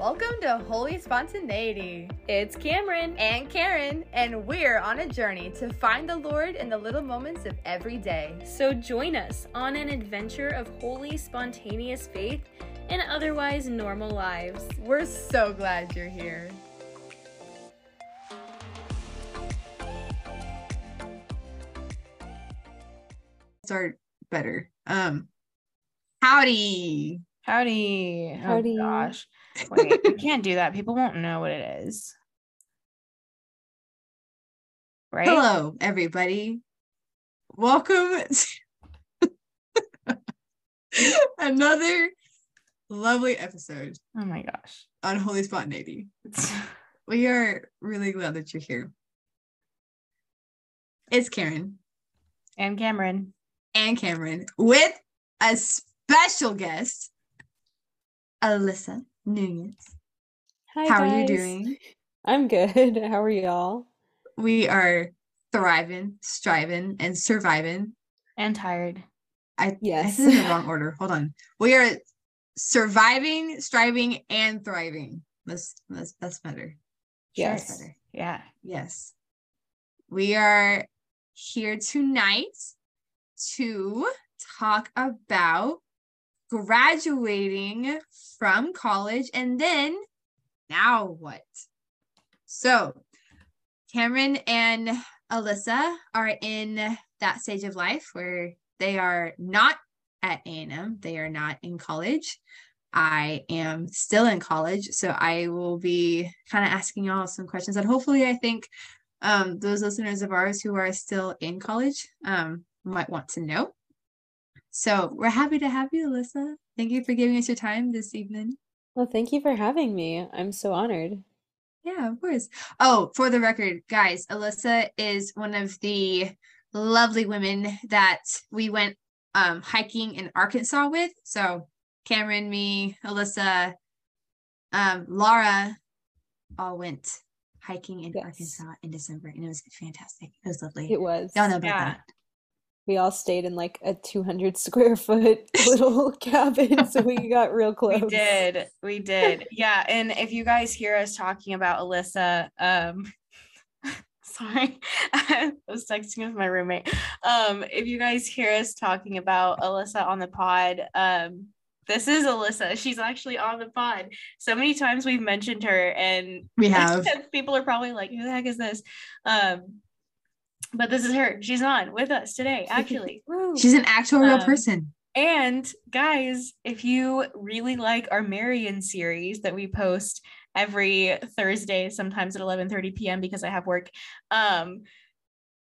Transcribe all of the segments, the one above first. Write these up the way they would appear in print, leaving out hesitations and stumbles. Welcome to Holy Spontaneity. It's Cameron and Karen, and we're on a journey to find the Lord in the little moments of every day. So join us on an adventure of holy, spontaneous faith and otherwise normal lives. We're so glad you're here. Start better. Howdy. Howdy. Howdy. Oh, gosh. Wait, you can't do that. People won't know what it is. Right? Hello, everybody. Welcome to another lovely episode. Oh my gosh. On Holy Spontaneity. We are really glad that you're here. It's Karen. And Cameron. And Cameron. With a special guest, Elyssa Nunez. Hi, how guys. Are you doing? I'm good. How are y'all? We are thriving, striving, and surviving. And tired. Yes. This is in the wrong order. Hold on. We are surviving, striving, and thriving. That's better. Yes. That's better. Yeah. Yes. We are here tonight to talk about graduating from college and then now what? So Cameron and Elyssa are in that stage of life where they are not at A&M. They are not in college. I am still in college. So I will be kind of asking y'all some questions that hopefully I think those listeners of ours who are still in college might want to know. So we're happy to have you, Elyssa. Thank you for giving us your time this evening. Well, thank you for having me. I'm so honored. Yeah, of course. Oh, for the record, guys, Elyssa is one of the lovely women that we went hiking in Arkansas with. So Cameron, me, Elyssa, Laura all went hiking in Arkansas in December, and it was fantastic. It was lovely. It was. Y'all know about that. We all stayed in like a 200 square foot little cabin, so we got real close. We did. Yeah, and if you guys hear us talking about Elyssa, sorry, I was texting with my roommate. If you guys hear us talking about Elyssa on the pod, this is Elyssa. She's actually on the pod. So many times we've mentioned her, and we have. People are probably like, "Who the heck is this?" But this is her. She's on with us today, actually. She's an actual real person. And guys, if you really like our Marian series that we post every Thursday, sometimes at 11:30 p.m. because I have work,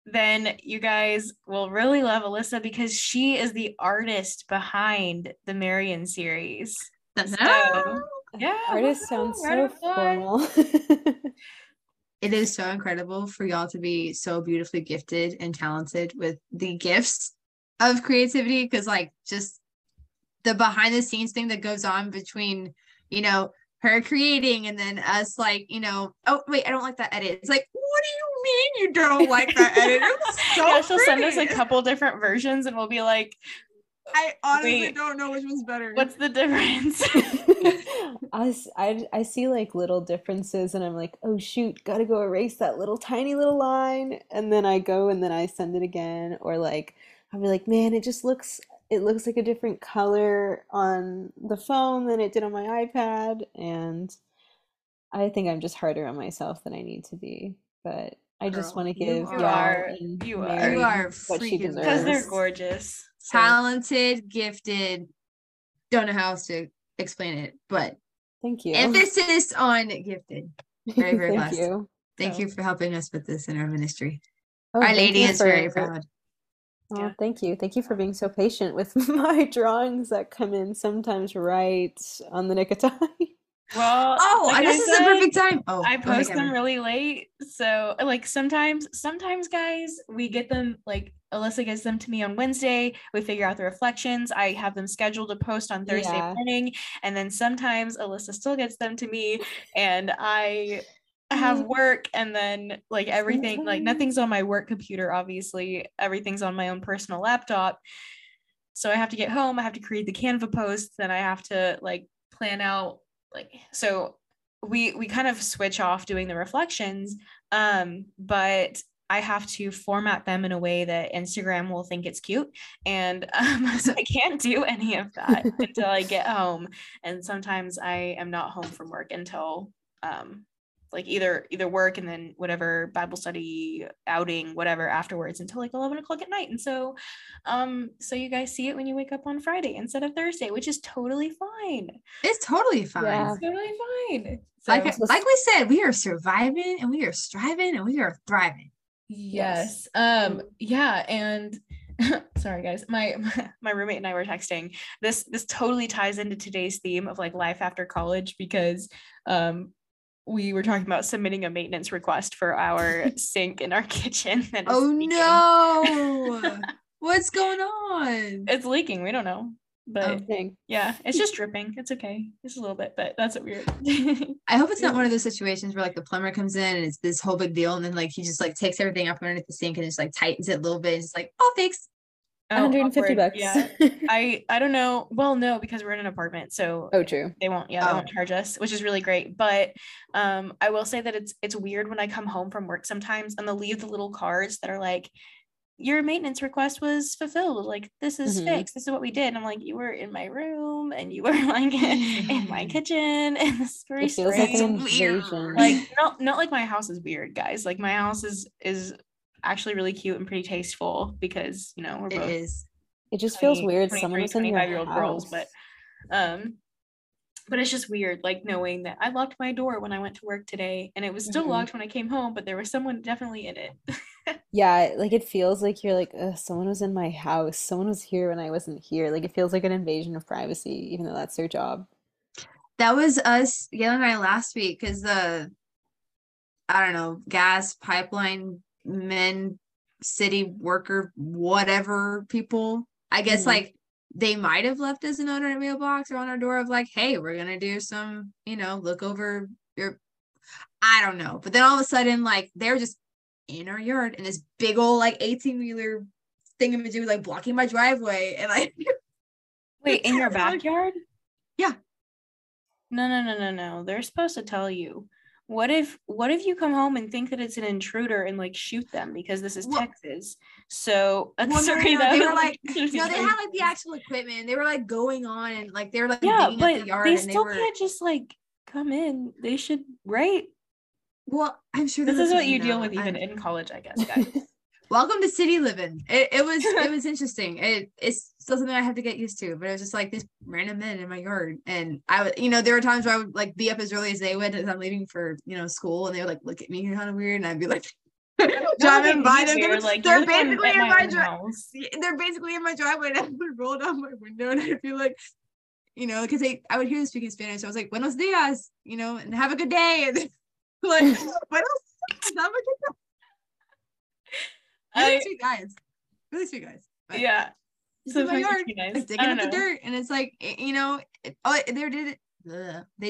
then you guys will really love Elyssa because she is the artist behind the Marian series. So, yeah, artist sounds so formal. It is so incredible for y'all to be so beautifully gifted and talented with the gifts of creativity, because like just the behind the scenes thing that goes on between, you know, her creating and then us like, you know, oh wait, I don't like that edit. It's like, what do you mean you don't like that edit? It was so she'll send us a couple different versions and we'll be like, I honestly don't know which one's better. What's the difference? I see like little differences and I'm like, oh shoot, gotta go erase that little tiny little line. And then I go and then I send it again. Or like, I'll be like, man, it looks like a different color on the phone than it did on my iPad. And I think I'm just harder on myself than I need to be. But I just want to give you are freaking, because they're gorgeous. So. Talented, gifted, don't know how else to explain it, but thank you. Emphasis on gifted. Very, very blessed. Thank you for helping us with this in our ministry. Oh, our lady is very proud. Oh, yeah. Thank you. Thank you for being so patient with my drawings that come in sometimes right on the nick of time. Well, this is the perfect time. Oh, I post them really late, so like sometimes guys, we get them like Elyssa gets them to me on Wednesday. We figure out the reflections. I have them scheduled to post on Thursday morning, and then sometimes Elyssa still gets them to me, and I have work, and then like everything, like nothing's on my work computer. Obviously, everything's on my own personal laptop. So I have to get home. I have to create the Canva posts, then I have to like plan out. Like, so we kind of switch off doing the reflections, but I have to format them in a way that Instagram will think it's cute. And so I can't do any of that until I get home. And sometimes I am not home from work until like either work and then whatever Bible study outing, whatever afterwards, until like 11 o'clock at night. And so, so you guys see it when you wake up on Friday instead of Thursday, which is totally fine. It's totally fine. Yeah. It's totally fine. So, like we said, we are surviving and we are striving and we are thriving. Yes. Yeah. And sorry guys, my roommate and I were texting. This totally ties into today's theme of like life after college, because, we were talking about submitting a maintenance request for our sink in our kitchen. Oh no. What's going on? It's leaking. We don't know, but yeah, it's just dripping. It's okay. Just a little bit, but that's what we're. I hope it's not one of those situations where like the plumber comes in and it's this whole big deal. And then like, he just like takes everything up underneath the sink and just like tightens it a little bit. And just like, oh, thanks. $150 bucks. Yeah. I don't know. Well, no, because we're in an apartment, so true. They won't. Yeah, they won't charge us, which is really great. But I will say that it's weird when I come home from work sometimes, and they'll leave the little cards that are like, your maintenance request was fulfilled. Like, this is fixed. This is what we did. And I'm like, you were in my room and you were like in my kitchen. And this is very strange. Like, not like my house is weird, guys. Like my house is actually really cute and pretty tasteful, because you know we're both it just feels weird, someone was 25-year-old girls, but it's just weird like knowing that I locked my door when I went to work today and it was still locked when I came home, but there was someone definitely in it. Yeah, like it feels like you're like, someone was in my house, someone was here when I wasn't here. Like it feels like an invasion of privacy, even though that's their job. That was us, Gail and I, last week, because the I don't know, gas pipeline men, city worker, whatever people, I guess like they might have left us a note on our mailbox or on our door of like, hey, we're gonna do some, you know, look over your, I don't know. But then all of a sudden, like they're just in our yard and this big old like 18-wheeler thingamajig was like blocking my driveway, and I wait, in your backyard? Yeah. No. They're supposed to tell you. What if you come home and think that it's an intruder and like shoot them, because this is Texas? So they were like, no, they had like the actual equipment. They were like going on and like they were like digging up the yard, they still can't just like come in. They should, right? Well, I'm sure this is what you deal with even in college, I guess, guys. Welcome to city living. It was interesting. It's still something I have to get used to, but it was just like this random men in my yard. And I would, you know, there were times where I would like be up as early as they would as I'm leaving for, you know, school, and they would like look at me kind of weird, and I'd be like, driving by, they're basically in my driveway, and I would roll down my window and I'd be like, you know, because I would hear them speaking Spanish. So I was like, buenos dias, you know, and have a good day. And like, really sweet guys. Really sweet guys. But yeah. So in my yard, like digging up the dirt, and it's like, you know, they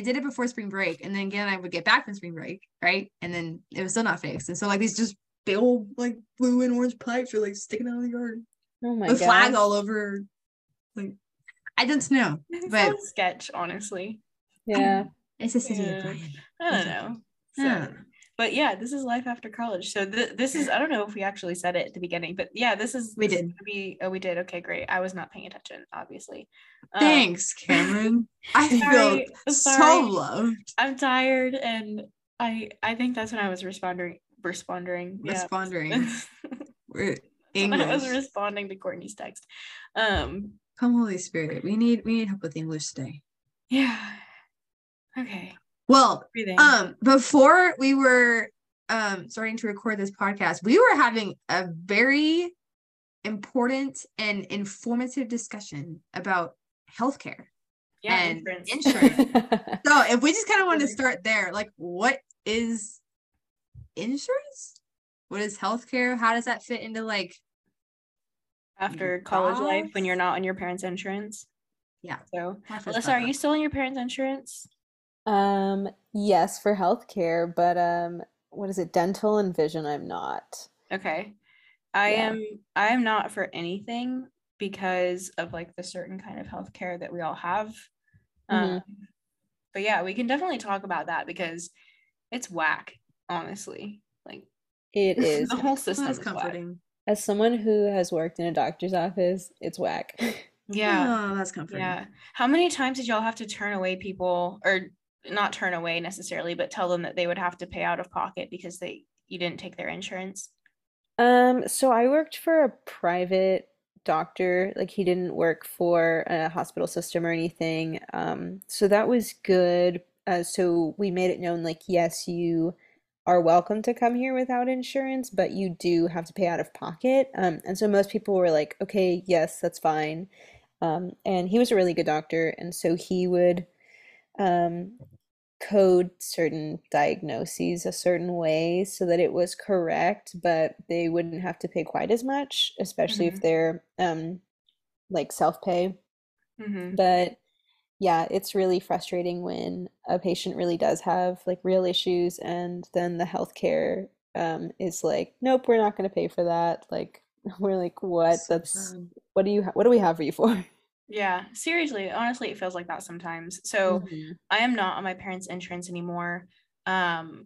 did it before spring break, and then again I would get back from spring break, right? And then it was still not fixed, and so like these just big old like blue and orange pipes were like sticking out of the yard. Oh my god! With flags all over. Like, I don't know, but sketch, honestly. Yeah, it's a city. Yeah. I don't know. So. Yeah. But yeah, this is life after college. So this is, I don't know if we actually said it at the beginning, but yeah, we did. Okay, great. I was not paying attention, obviously. Thanks, Cameron. I feel so loved. I'm tired, and I think that's when I was responding. We're English. When I was responding to Courtney's text. Come Holy Spirit, we need help with English today. Yeah. Okay. Well, before we were starting to record this podcast, we were having a very important and informative discussion about healthcare and insurance. So if we just kind of wanted to start there, like, what is insurance? What is healthcare? How does that fit into like after college life when you're not on your parents' insurance? Yeah. So, Alyssa, are you still on your parents' insurance? Yes, for healthcare, but what is it? Dental and vision, I'm not. Okay. I am not for anything because of like the certain kind of healthcare that we all have. But yeah, we can definitely talk about that because it's whack, honestly. Like it is. The whole system is comforting. Whack. As someone who has worked in a doctor's office, it's whack. Yeah. Oh, that's comforting. Yeah. How many times did y'all have to turn away people, or not turn away necessarily, but tell them that they would have to pay out of pocket because you didn't take their insurance? So I worked for a private doctor. Like, he didn't work for a hospital system or anything. So that was good. So we made it known, like, yes, you are welcome to come here without insurance, but you do have to pay out of pocket. And so most people were like, okay, yes, that's fine. And he was a really good doctor. And so he would code certain diagnoses a certain way so that it was correct, but they wouldn't have to pay quite as much, especially if they're like self-pay. But yeah, it's really frustrating when a patient really does have like real issues, and then the healthcare is like, nope, we're not going to pay for that. Like, we're like, what? That's what do we have for you for? Yeah, seriously, honestly, it feels like that sometimes. So I am not on my parents' insurance anymore. So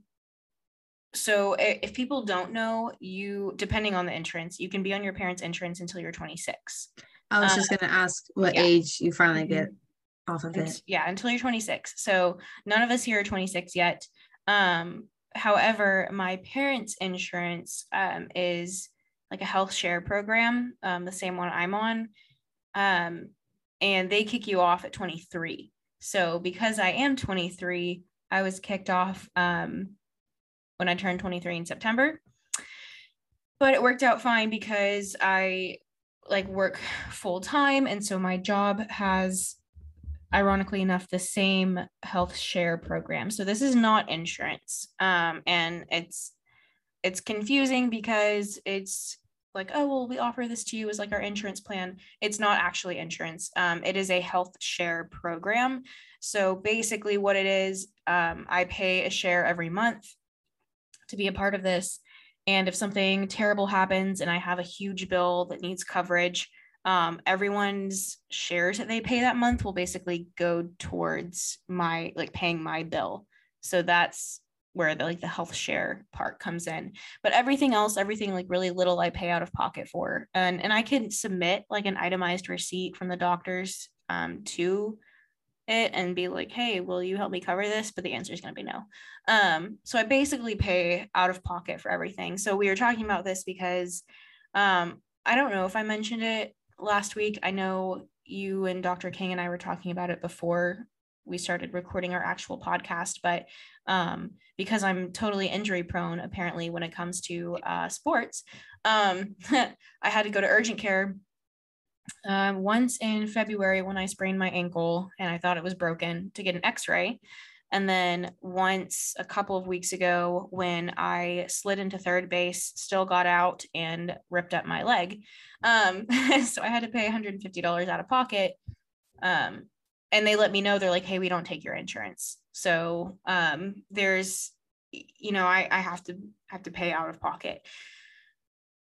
if people don't know, you, depending on the insurance, you can be on your parents' insurance until you're 26. I was just going to ask what age you finally get off of it. Yeah, until you're 26. So none of us here are 26 yet. However, my parents' insurance is like a health share program, the same one I'm on. And they kick you off at 23. So because I am 23, I was kicked off when I turned 23 in September. But it worked out fine because I like work full time. And so my job has, ironically enough, the same health share program. So this is not insurance. And it's confusing because it's like, oh, well, we offer this to you as like our insurance plan. It's not actually insurance. It is a health share program. So basically what it is, I pay a share every month to be a part of this. And if something terrible happens and I have a huge bill that needs coverage, everyone's shares that they pay that month will basically go towards my, like, paying my bill. So that's where the, like, the health share part comes in. But everything else, everything like really little, I pay out of pocket for, and I can submit like an itemized receipt from the doctors to it and be like, hey, will you help me cover this? But the answer is going to be no. So I basically pay out of pocket for everything. So we were talking about this because I don't know if I mentioned it last week. I know you and Dr. King and I were talking about it before we started recording our actual podcast, but because I'm totally injury prone, apparently, when it comes to sports, I had to go to urgent care once in February when I sprained my ankle and I thought it was broken, to get an x-ray. And then once a couple of weeks ago when I slid into third base, still got out and ripped up my leg. So I had to pay $150 out of pocket. And they let me know, they're like, hey, we don't take your insurance. So there's, you know, I have to pay out of pocket,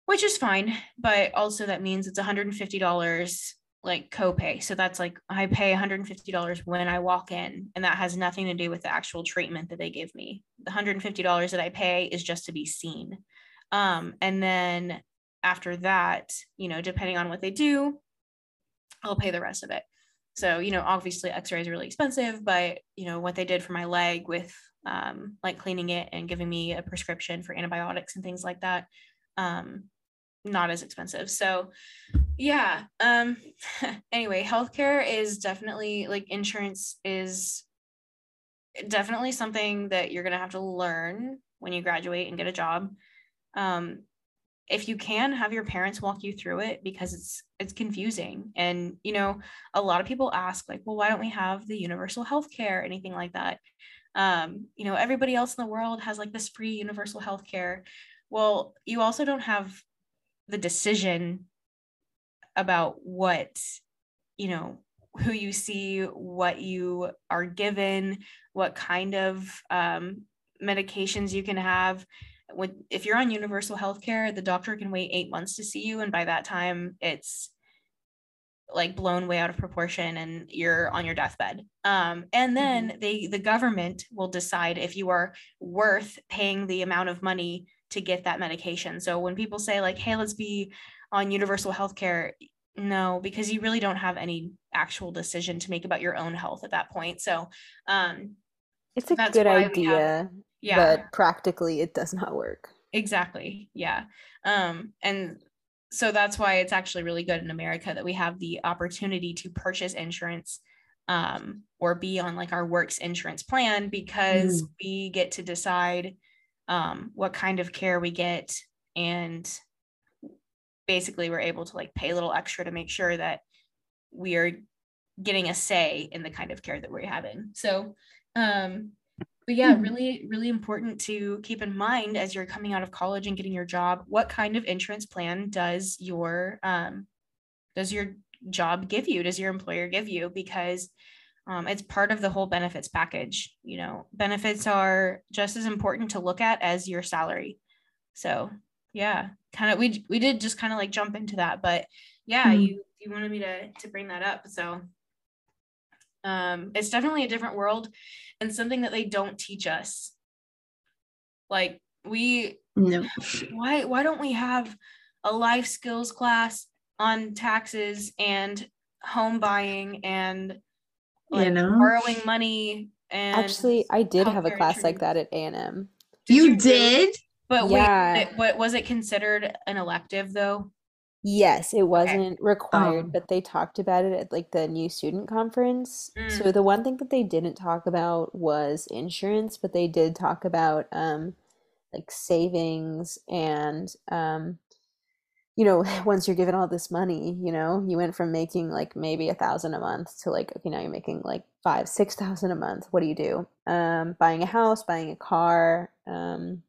which is fine. But also that means it's $150 like copay. So that's like, I pay $150 when I walk in, and that has nothing to do with the actual treatment that they give me. The $150 that I pay is just to be seen. And then after that, you know, depending on what they do, I'll pay the rest of it. So, you know, obviously x-rays are really expensive, but, you know, what they did for my leg with like cleaning it and giving me a prescription for antibiotics and things like that, not as expensive. So yeah. Anyway, healthcare is definitely, like, insurance is definitely something that you're going to have to learn when you graduate and get a job. If you can, have your parents walk you through it, because it's confusing. And, you know, a lot of people ask, like, well, why don't we have the universal healthcare, anything like that? You know, everybody else in the world has like this free universal healthcare. Well, you also don't have the decision about what, you know, who you see, what you are given, what kind of medications you can have. If you're on universal healthcare, the doctor can wait 8 months to see you, and by that time, it's like blown way out of proportion and you're on your deathbed. And then the government will decide if you are worth paying the amount of money to get that medication. So when people say like, hey, let's be on universal healthcare, no, because you really don't have any actual decision to make about your own health at that point. So it's a good idea, but practically it does not work. Exactly. Yeah. And so that's why it's actually really good in America that we have the opportunity to purchase insurance or be on like our works insurance plan, because we get to decide what kind of care we get. And basically we're able to like pay a little extra to make sure that we are getting a say in the kind of care that we're having. So, but yeah, really, really important to keep in mind as you're coming out of college and getting your job, what kind of insurance plan does your job give you? Does your employer give you? Because it's part of the whole benefits package. You know, benefits are just as important to look at as your salary. So yeah, kind of, we did just kind of like jump into that, but yeah, you wanted me to bring that up. So it's definitely a different world and something that they don't teach us. Like why don't we have a life skills class on taxes and home buying and like borrowing money? And actually I did have a class like that at A&M. You did? But yeah. Wait, was it considered an elective though? Yes, it wasn't required, but they talked about it at like the new student conference. So the one thing that they didn't talk about was insurance, but they did talk about like savings and you know, once you're given all this money, you know, you went from making like maybe $1,000 a month to like, okay, now you're making like $5,000-$6,000 a month. What do you do? Buying a house, buying a car, and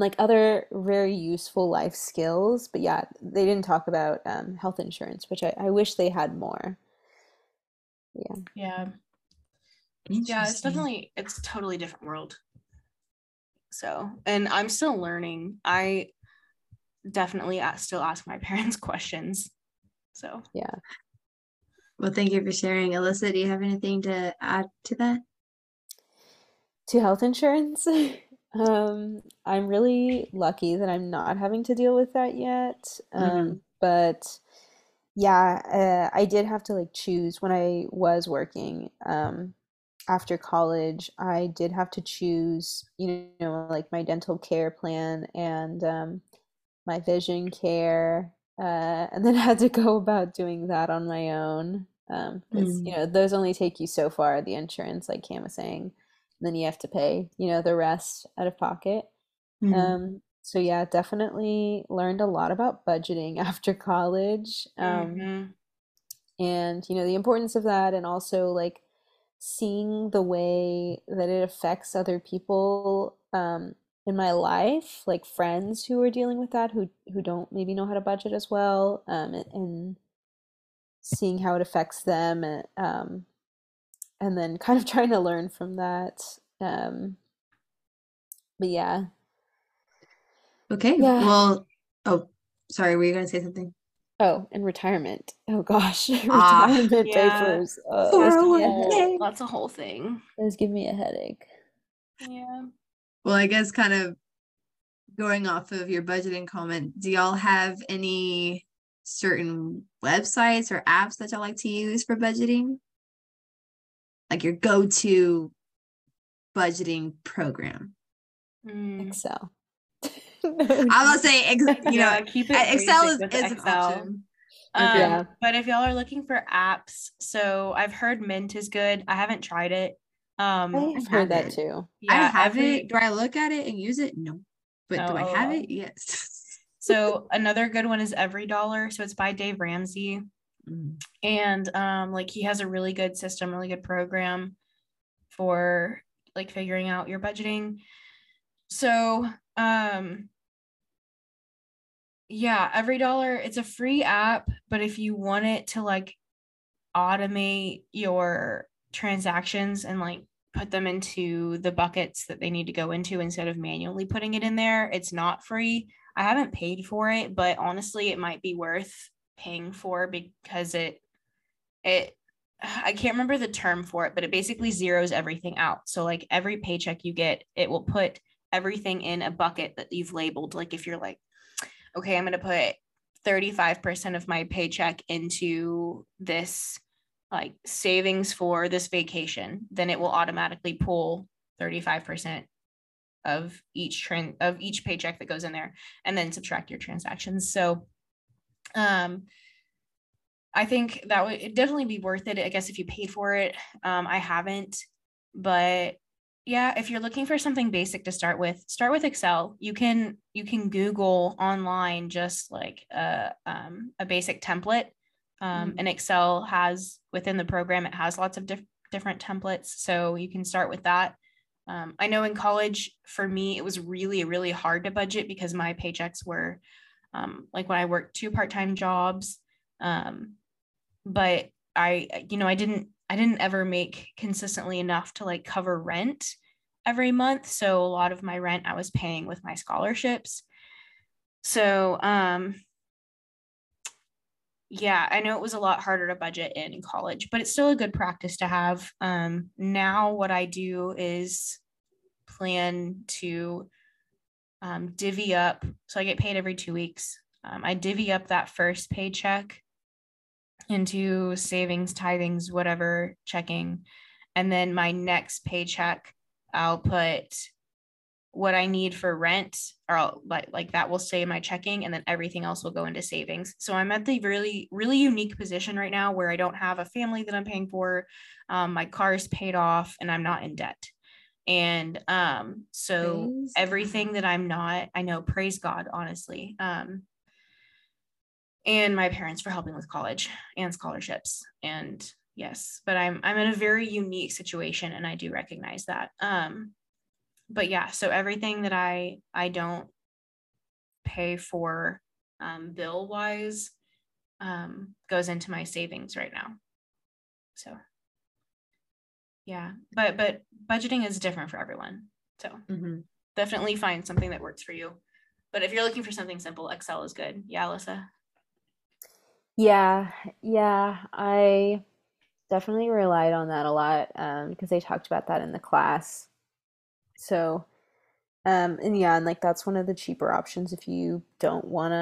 like other very useful life skills. But yeah, they didn't talk about health insurance, which I wish they had more. Yeah. Yeah. Yeah, it's totally different world. So, and I'm still learning. I definitely still ask my parents questions. So yeah. Well, thank you for sharing. Elyssa, do you have anything to add to that? To health insurance? I'm really lucky that I'm not having to deal with that yet. But yeah, I did have to like choose when I was working, after college, I did have to choose, you know, like my dental care plan and, my vision care, and then had to go about doing that on my own. 'Cause, you know, those only take you so far, the insurance, like Cam was saying. Then you have to pay, you know, the rest out of pocket. So yeah, definitely learned a lot about budgeting after college. And, you know, the importance of that, and also like seeing the way that it affects other people in my life, like friends who are dealing with that, who don't maybe know how to budget as well, and seeing how it affects them, and then kind of trying to learn from that. But yeah. Okay. Yeah. Well, oh, sorry. Were you going to say something? Oh, and retirement. Oh gosh. Retirement papers. That's a whole thing. It's giving me a headache. Yeah. Well, I guess kind of going off of your budgeting comment, do y'all have any certain websites or apps that y'all like to use for budgeting? Like your go-to budgeting program? Excel. I will say, keep it Excel is an option. But if y'all are looking for apps, so I've heard Mint is good. I haven't tried it. I've heard that too. Yeah, I have it. Do I look at it and use it? No. But do I have it? Yes. So another good one is Every Dollar. So it's by Dave Ramsey. And like he has a really good system, really good program for like figuring out your budgeting. So yeah, Every Dollar, it's a free app, but if you want it to like automate your transactions and like put them into the buckets that they need to go into instead of manually putting it in there, it's not free. I haven't paid for it, but honestly, it might be worth paying for, because it I can't remember the term for it, but it basically zeros everything out. So like every paycheck you get, it will put everything in a bucket that you've labeled. Like if you're like, okay, I'm going to put 35% of my paycheck into this like savings for this vacation, then it will automatically pull 35% of each paycheck that goes in there, and then subtract your transactions. So, I think that would definitely be worth it, I guess, if you paid for it. I haven't, but yeah, if you're looking for something basic to start with Excel. You can Google online just like a basic template. And Excel has within the program, it has lots of different templates. So you can start with that. I know in college for me, it was really, really hard to budget because my paychecks were like when I worked two part-time jobs. But I didn't ever make consistently enough to like cover rent every month. So a lot of my rent I was paying with my scholarships. So, yeah, I know it was a lot harder to budget in college, but it's still a good practice to have. Now what I do is plan to divvy up. So I get paid every 2 weeks. I divvy up that first paycheck into savings, tithings, whatever, checking. And then my next paycheck, I'll put what I need for rent, or like that will stay in my checking, and then everything else will go into savings. So I'm at the really, really unique position right now where I don't have a family that I'm paying for. My car is paid off and I'm not in debt. And so praise everything God. That I'm not, I know, praise God, honestly. And my parents for helping with college and scholarships. And yes, but I'm in a very unique situation, and I do recognize that. But yeah, so everything that I don't pay for bill wise goes into my savings right now. So yeah, but budgeting is different for everyone. So definitely find something that works for you. But if you're looking for something simple, Excel is good. Yeah, Elyssa? Yeah, I definitely relied on that a lot because they talked about that in the class. So, and like that's one of the cheaper options if you don't want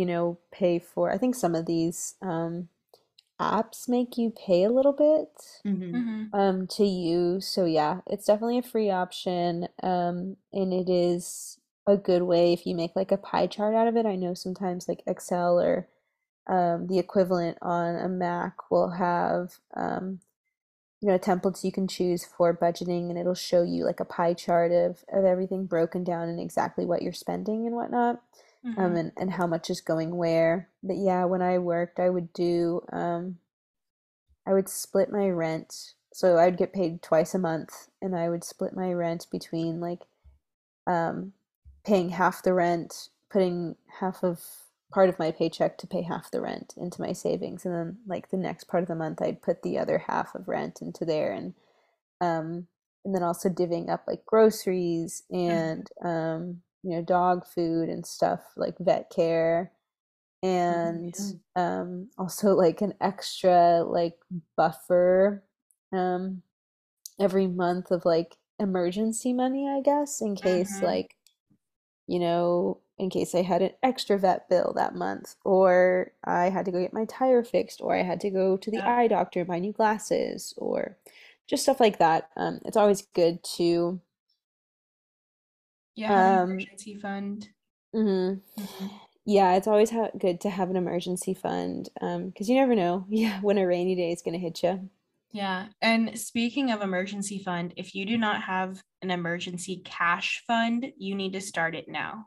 to, pay for. I think some of these apps make you pay a little bit to use. So yeah, it's definitely a free option, and it is a good way if you make like a pie chart out of it. I know sometimes like Excel or the equivalent on a Mac will have templates you can choose for budgeting, and it'll show you like a pie chart of everything broken down and exactly what you're spending and whatnot, and how much is going where. But yeah, when I worked, I would do, I would split my rent. So I'd get paid twice a month, and I would split my rent between like paying half the rent, putting part of my paycheck to pay half the rent into my savings, and then like the next part of the month I'd put the other half of rent into there, and then also divvying up like groceries and dog food and stuff like vet care, and also like an extra like buffer every month of like emergency money, I guess, in case like in case I had an extra vet bill that month, or I had to go get my tire fixed, or I had to go to the eye doctor, buy new glasses, or just stuff like that. It's always good to have an emergency fund. Yeah, it's always good to have an emergency fund because you never know when a rainy day is going to hit you. Yeah, and speaking of emergency fund, if you do not have an emergency cash fund, you need to start it now.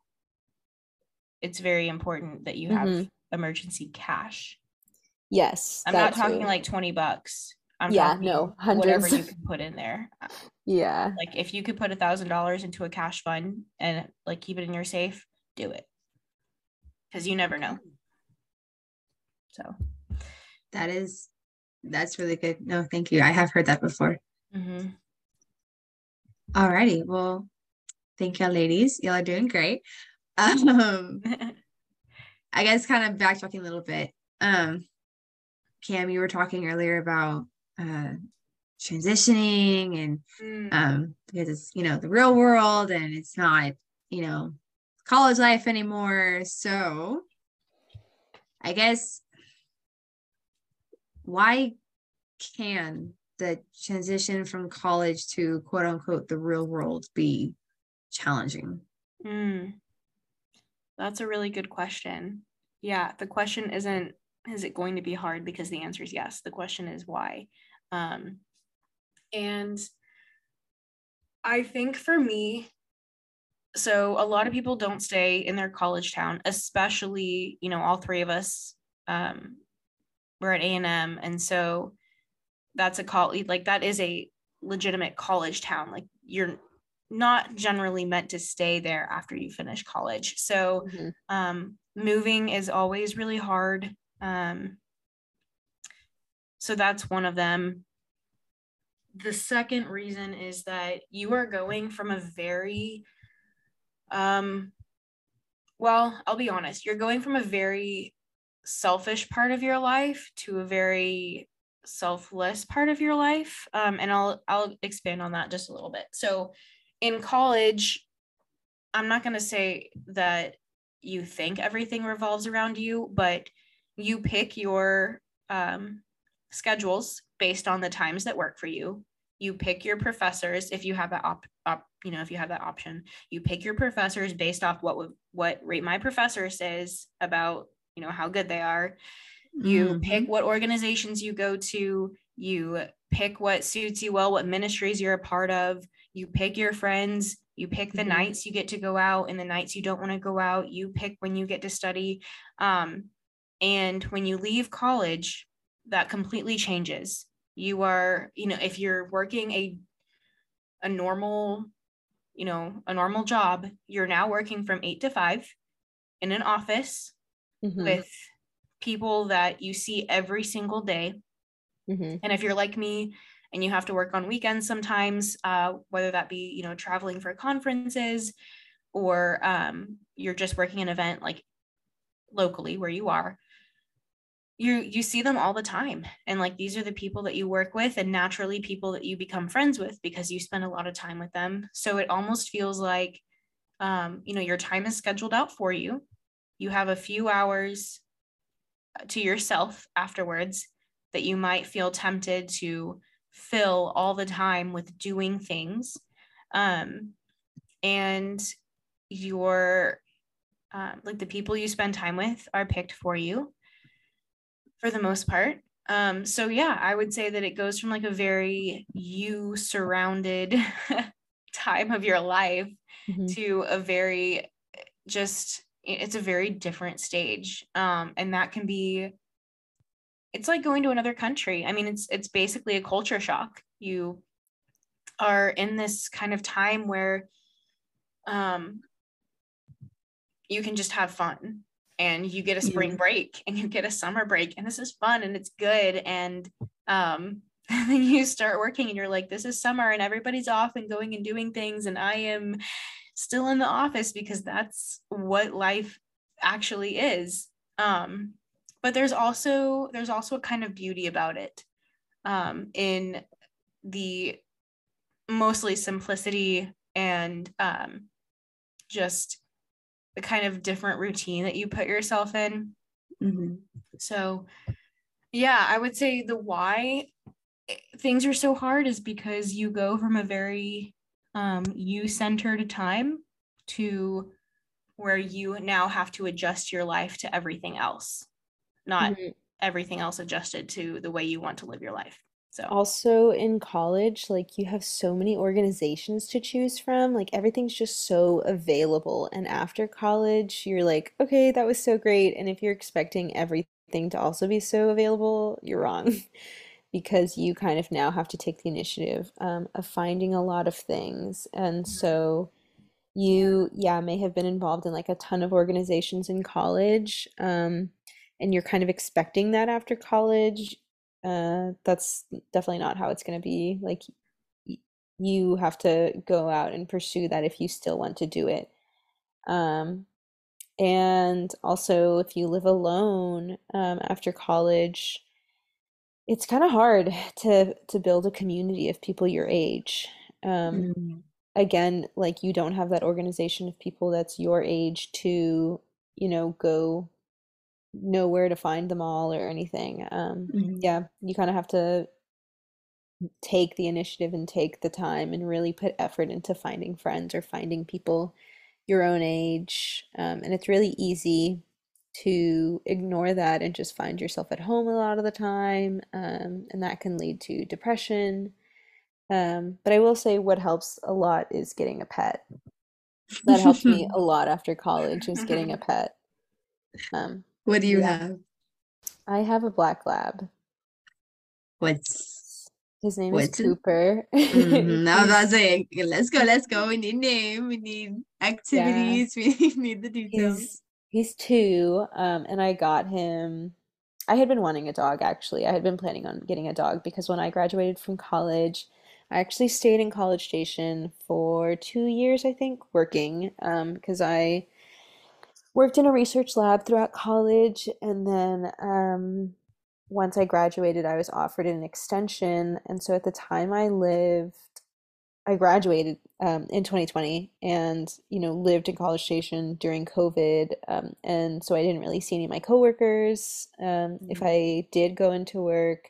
It's very important that you have emergency cash. Yes. I'm not talking like $20. I'm talking hundreds. Whatever you can put in there. Yeah. Like if you could put $1,000 into a cash fund and like keep it in your safe, do it. Because you never know. So that's really good. No, thank you. I have heard that before. All righty. Well, thank y'all, ladies. Y'all are doing great. I guess kind of backtracking a little bit, Cam, you were talking earlier about transitioning and because it's, you know, the real world and it's not, you know, college life anymore. So I guess why can the transition from college to quote unquote the real world be challenging? That's a really good question. Yeah, the question isn't, is it going to be hard? Because the answer is yes. The question is why. And I think for me, so a lot of people don't stay in their college town, especially, you know, all three of us were at A&M. And so that's a college, like that is a legitimate college town. Like you're not generally meant to stay there after you finish college. So moving is always really hard. So that's one of them. The second reason is that you are going from a very, well, I'll be honest, you're going from a very selfish part of your life to a very selfless part of your life. And I'll expand on that just a little bit. So in college, I'm not going to say that you think everything revolves around you, but you pick your schedules based on the times that work for you. You pick your professors if you have that option. You pick your professors based off what Rate My Professor says about, you know, how good they are. You pick what organizations you go to. You pick what suits you well, what ministries you're a part of. You pick your friends. You pick the nights you get to go out and the nights you don't want to go out. You pick when you get to study. And when you leave college, that completely changes. You are, you know, if you're working a normal, you know, a normal job, you're now working from 8 to 5 in an office with people that you see every single day. And if you're like me and you have to work on weekends sometimes, whether that be, you know, traveling for conferences or you're just working an event like locally where you are, you see them all the time. And like, these are the people that you work with and naturally people that you become friends with because you spend a lot of time with them. So it almost feels like, you know, your time is scheduled out for you. You have a few hours to yourself afterwards that you might feel tempted to fill all the time with doing things. And your, like the people you spend time with are picked for you for the most part. So yeah, I would say that it goes from like a very you surrounded time of your life to a very just, it's a very different stage. And that can be, it's like going to another country. I mean, it's basically a culture shock. You are in this kind of time where you can just have fun. And you get a spring break and you get a summer break and this is fun and it's good. And then you start working and you're like, this is summer and everybody's off and going and doing things. And I am still in the office because that's what life actually is. But there's also a kind of beauty about it, in the mostly simplicity and, just the kind of different routine that you put yourself in. So yeah, I would say the why things are so hard is because you go from a very you-centered time to where you now have to adjust your life to everything else, not everything else adjusted to the way you want to live your life. So also in college, like you have so many organizations to choose from, like everything's just so available. And after college, you're like, okay, that was so great. And if you're expecting everything to also be so available, you're wrong because you kind of now have to take the initiative of finding a lot of things. And so you, may have been involved in like a ton of organizations in college, and you're kind of expecting that after college. That's definitely not how it's going to be. Like you have to go out and pursue that if you still want to do it. And also, if you live alone after college, it's kind of hard to build a community of people your age. Again, like, you don't have that organization of people that's your age to, you know, go know where to find them all or anything. Yeah, you kind of have to take the initiative and take the time and really put effort into finding friends or finding people your own age. And it's really easy to ignore that and just find yourself at home a lot of the time. And that can lead to depression. But I will say what helps a lot is getting a pet. That helped me a lot after college, is getting a pet. What do you have? I have a black lab. His name is Cooper. I was about to say, let's go. We need name, we need activities, we need the details. He's two, and I got him. I had been wanting a dog, actually. I had been planning on getting a dog because when I graduated from college, I actually stayed in College Station for 2 years, I think, working, because I worked in a research lab throughout college, and then once I graduated, I was offered an extension. And so at the time I graduated in 2020 and, you know, lived in College Station during COVID. And so I didn't really see any of my coworkers if I did go into work.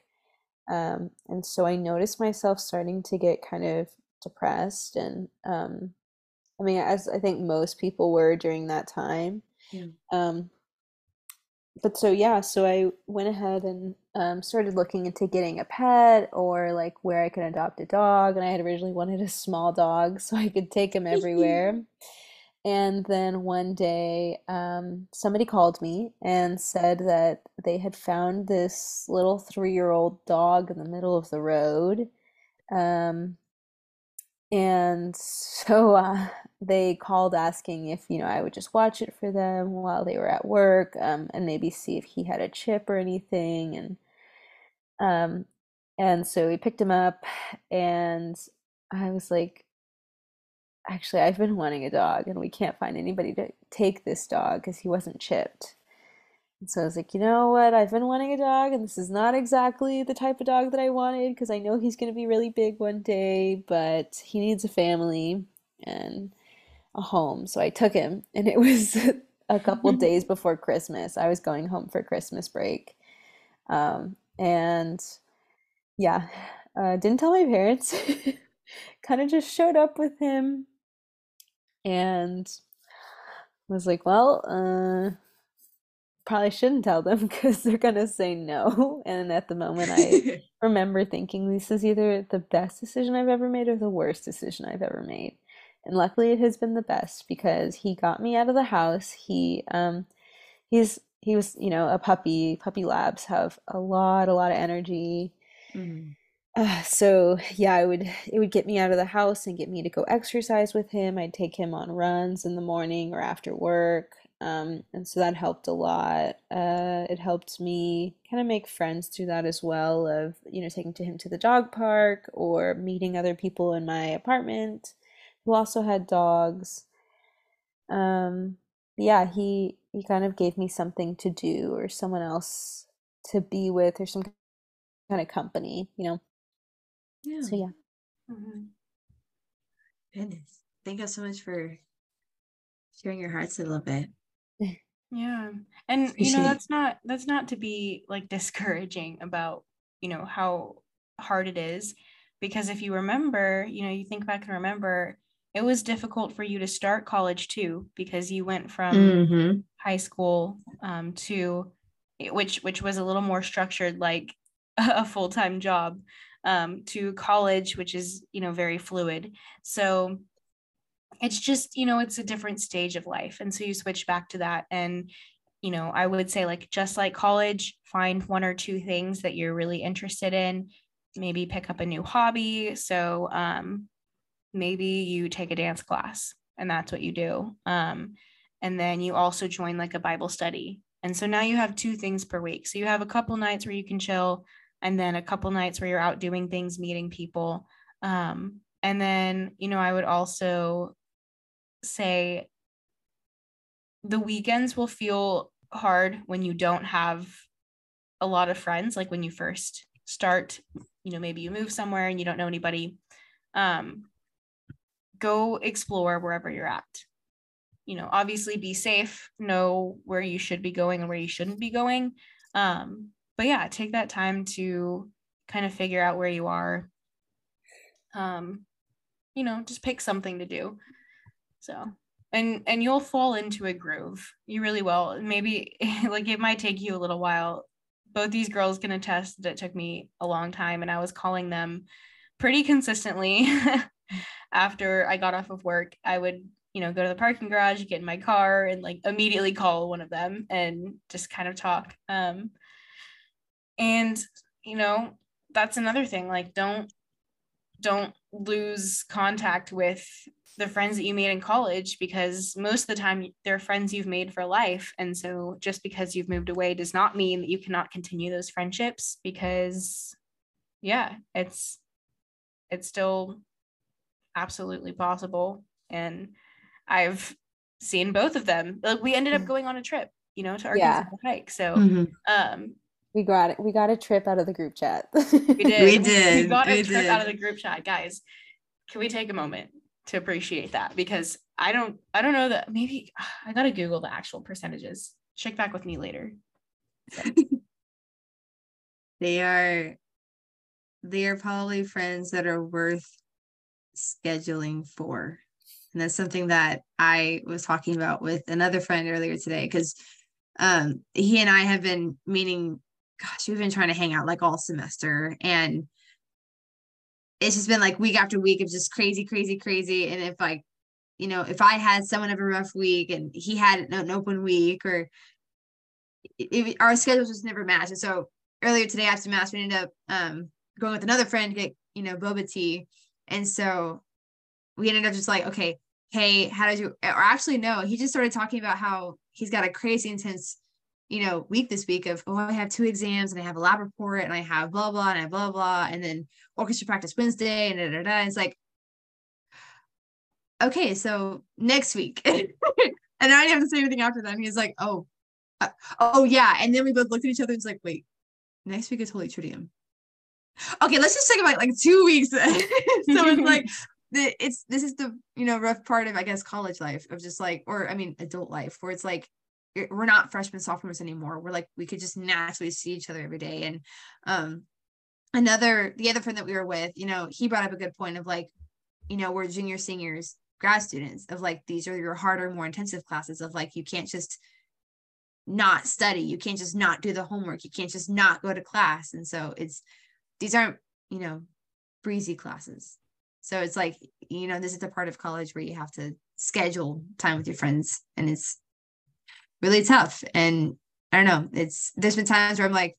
And so I noticed myself starting to get kind of depressed. And I mean, as I think most people were during that time. So I went ahead and started looking into getting a pet or like where I could adopt a dog. And I had originally wanted a small dog so I could take him everywhere. And then one day somebody called me and said that they had found this little 3-year-old dog in the middle of the road. And so they called asking if, you know, I would just watch it for them while they were at work, and maybe see if he had a chip or anything. And so we picked him up, and I was like, actually, I've been wanting a dog and we can't find anybody to take this dog because he wasn't chipped. And so I was like, you know what, I've been wanting a dog and this is not exactly the type of dog that I wanted because I know he's going to be really big one day, but he needs a family and a home. So I took him, and it was a couple days before Christmas. I was going home for Christmas break. Didn't tell my parents, kind of just showed up with him and was like, well, probably shouldn't tell them because they're gonna say no. And at the moment I remember thinking, this is either the best decision I've ever made or the worst decision I've ever made. And luckily it has been the best because he got me out of the house. He was, you know, a puppy. Puppy labs have a lot of energy. So yeah, it would get me out of the house and get me to go exercise with him. I'd take him on runs in the morning or after work. And so that helped a lot. It helped me kind of make friends through that as well, of, you know, taking him to the dog park or meeting other people in my apartment who also had dogs. He kind of gave me something to do or someone else to be with or some kind of company, you know? Yeah. So yeah. Goodness. Thank you so much for sharing your hearts a little bit. Yeah. And you know, that's not to be like discouraging about, you know, how hard it is, because if you remember, you know, you think back and remember, it was difficult for you to start college too, because you went from high school to which was a little more structured, like a full-time job, to college, which is, you know, very fluid. So it's just, you know, it's a different stage of life. And so you switch back to that. And, you know, I would say, like, just like college, find one or two things that you're really interested in, maybe pick up a new hobby. So maybe you take a dance class and that's what you do. And then you also join like a Bible study. And so now you have 2 things per week. So you have a couple nights where you can chill, and then a couple nights where you're out doing things, meeting people. And then, you know, I would also say the weekends will feel hard when you don't have a lot of friends, like when you first start, you know, maybe you move somewhere and you don't know anybody. Go explore wherever you're at. You know, obviously be safe, know where you should be going and where you shouldn't be going. But yeah, take that time to kind of figure out where you are. You know, just pick something to do. So, and you'll fall into a groove. You really will. Maybe like it might take you a little while. Both these girls can attest that it took me a long time, and I was calling them pretty consistently after I got off of work. I would, you know, go to the parking garage, get in my car, and like immediately call one of them and just kind of talk. And you know, that's another thing, like don't lose contact with the friends that you made in college, because most of the time they're friends you've made for life. And so just because you've moved away does not mean that you cannot continue those friendships, because yeah, it's still absolutely possible. And I've seen both of them. Like we ended up going on a trip, you know, to Arkansas hike. So, we got a trip out of the group chat. We did. We got a trip out of the group chat, guys. Can we take a moment to appreciate that? Because I don't know that, maybe I got to Google the actual percentages. Check back with me later. So. They are probably friends that are worth scheduling for. And that's something that I was talking about with another friend earlier today, because he and I have been meaning, we've been trying to hang out like all semester, and it's just been like week after week of just crazy. And if like, you know, if I had someone have a rough week and he had an open week, or our schedules just never matched. And so earlier today after mass, we ended up going with another friend to get, you know, boba tea. And so we ended up just like, okay, hey, how did you, or actually, no, he just started talking about how he's got a crazy intense, you know, week this week of, oh, I have 2 exams and I have a lab report and I have blah, blah, and I have blah, blah. And then orchestra practice Wednesday and da. It's like, okay, so next week. And I didn't have to say anything after that. And he was like, oh yeah. And then we both looked at each other and it's like, wait, next week is Holy Triduum. Okay, let's just talk about like 2 weeks. So it's like, this is the, you know, rough part of, I guess, college life of just like, or I mean, adult life, where it's like, we're not freshmen, sophomores anymore. We're like, we could just naturally see each other every day. And the other friend that we were with, you know, he brought up a good point of like, you know, we're junior, seniors, grad students, of like, these are your harder, more intensive classes of like, you can't just not study. You can't just not do the homework. You can't just not go to class. And so these aren't, you know, breezy classes. So it's like, you know, this is the part of college where you have to schedule time with your friends, and it's really tough. And I don't know, there's been times where I'm like,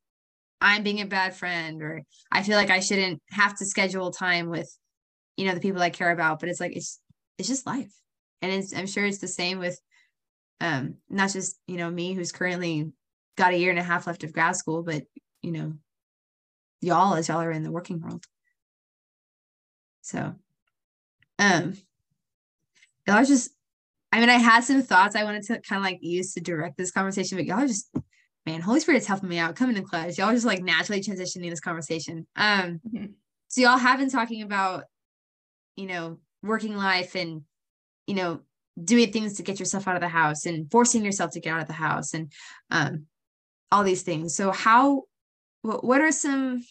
I'm being a bad friend, or I feel like I shouldn't have to schedule time with, you know, the people I care about, but it's like, it's just life. And I'm sure it's the same with, not just, you know, me, who's currently got a year and a half left of grad school, but you know, y'all, as y'all are in the working world. So, y'all just, I mean, I had some thoughts I wanted to kind of like use to direct this conversation, but y'all just, man, Holy Spirit is helping me out, coming in clutch. Y'all just like naturally transitioning this conversation. So y'all have been talking about, you know, working life and, you know, doing things to get yourself out of the house and forcing yourself to get out of the house and all these things. So what are some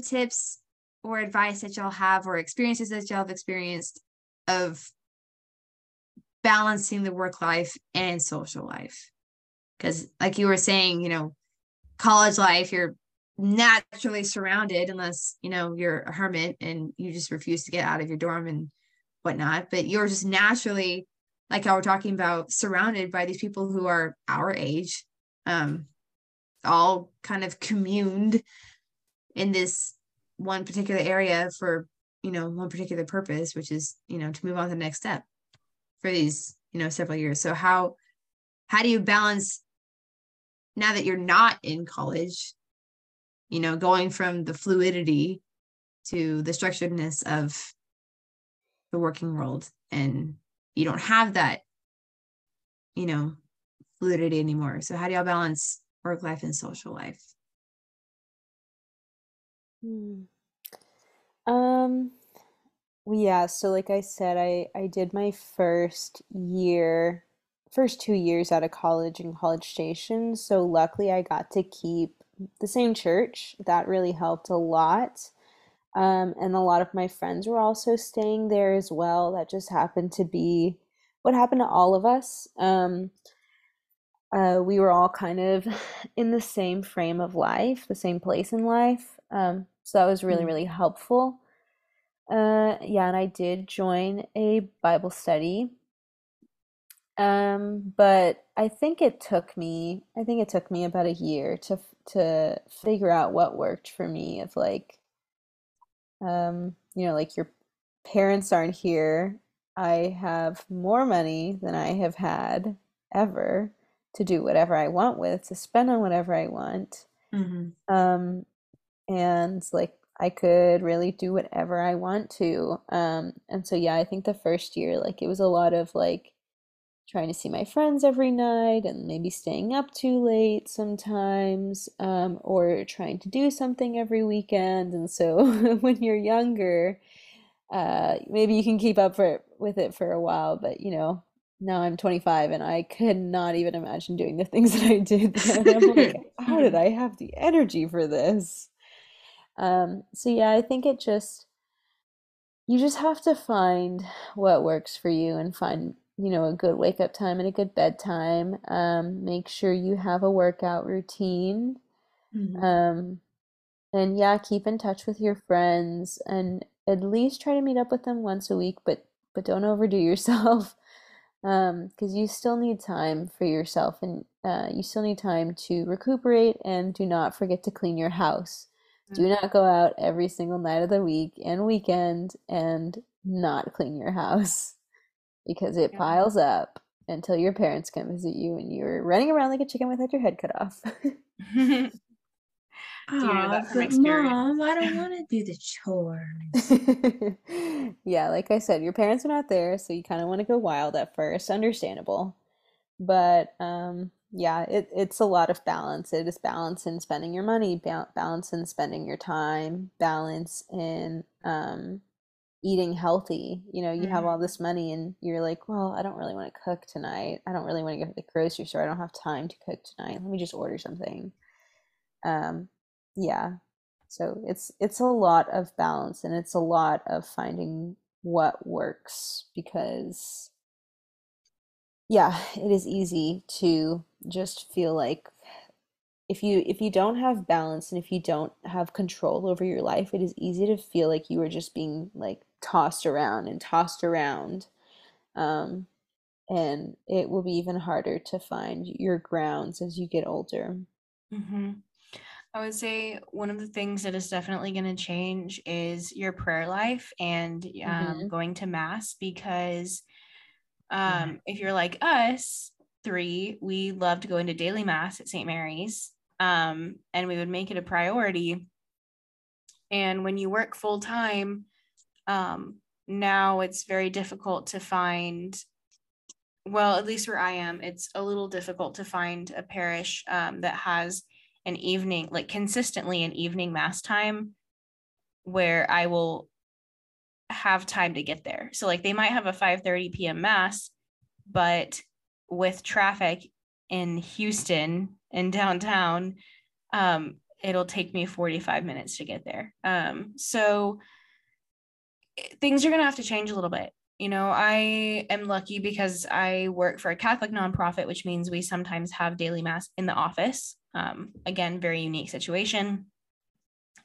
tips or advice that y'all have, or experiences that y'all have experienced, of balancing the work life and social life? Because like you were saying, you know, college life, you're naturally surrounded, unless, you know, you're a hermit and you just refuse to get out of your dorm and whatnot, but you're just naturally, like I were talking about, surrounded by these people who are our age, all kind of communed in this one particular area for, you know, one particular purpose, which is, you know, to move on to the next step for these, you know, several years. So how do you balance, now that you're not in college, you know, going from the fluidity to the structuredness of the working world, and you don't have that you know, fluidity anymore. So how do y'all balance work life and social life? Well, yeah, so like I said, I did my first 2 years out of college in College Station. So luckily I got to keep the same church. That really helped a lot. And a lot of my friends were also staying there as well. That just happened to be what happened to all of us. We were all kind of in the same frame of life, the same place in life. So that was really, really helpful. Yeah, and I did join a Bible study. But I think it took me about a year to figure out what worked for me, of like, you know, like your parents aren't here. I have more money than I have had ever to do whatever I want with, to spend on whatever I want. Mm-hmm. And like, I could really do whatever I want to. And so, yeah, I think the first year, like, it was a lot of like trying to see my friends every night and maybe staying up too late sometimes, or trying to do something every weekend. And so when you're younger, maybe you can keep up with it for a while, but you know, now I'm 25 and I could not even imagine doing the things that I did then. I'm like, how did I have the energy for this? So yeah, I think it just, you just have to find what works for you and find, you know, a good wake up time and a good bedtime. Make sure you have a workout routine. Mm-hmm. And yeah, keep in touch with your friends and at least try to meet up with them once a week, but don't overdo yourself. 'Cause you still need time for yourself and, you still need time to recuperate, and do not forget to clean your house. Mm-hmm. Do not go out every single night of the week and weekend and not clean your house, because it piles up until your parents come visit you and you're running around like a chicken without your head cut off. Do you know that from experience? Mom, I don't want to do the chores. Yeah, like I said, your parents are not there, so you kind of want to go wild at first. Understandable. But yeah, it's a lot of balance. It is balance in spending your money, balance in spending your time, balance in eating healthy. You know, you have all this money and you're like, well, I don't really want to cook tonight. I don't really want to go to the grocery store. I don't have time to cook tonight. Let me just order something. Yeah. So it's a lot of balance, and it's a lot of finding what works, because yeah, it is easy to just feel like if you don't have balance and if you don't have control over your life, it is easy to feel like you are just being like tossed around. And it will be even harder to find your grounds as you get older. Mm-hmm. I would say one of the things that is definitely going to change is your prayer life and going to mass, because if you're like us three, we loved going to daily mass at St. Mary's, and we would make it a priority. And when you work full time, now it's very difficult to find, well, at least where I am, it's a little difficult to find a parish that has an evening, like consistently an evening mass time where I will have time to get there. So like they might have a 5:30 p.m. mass, but with traffic in Houston and downtown, it'll take me 45 minutes to get there. So things are going to have to change a little bit. You know, I am lucky because I work for a Catholic nonprofit, which means we sometimes have daily mass in the office. Again, very unique situation,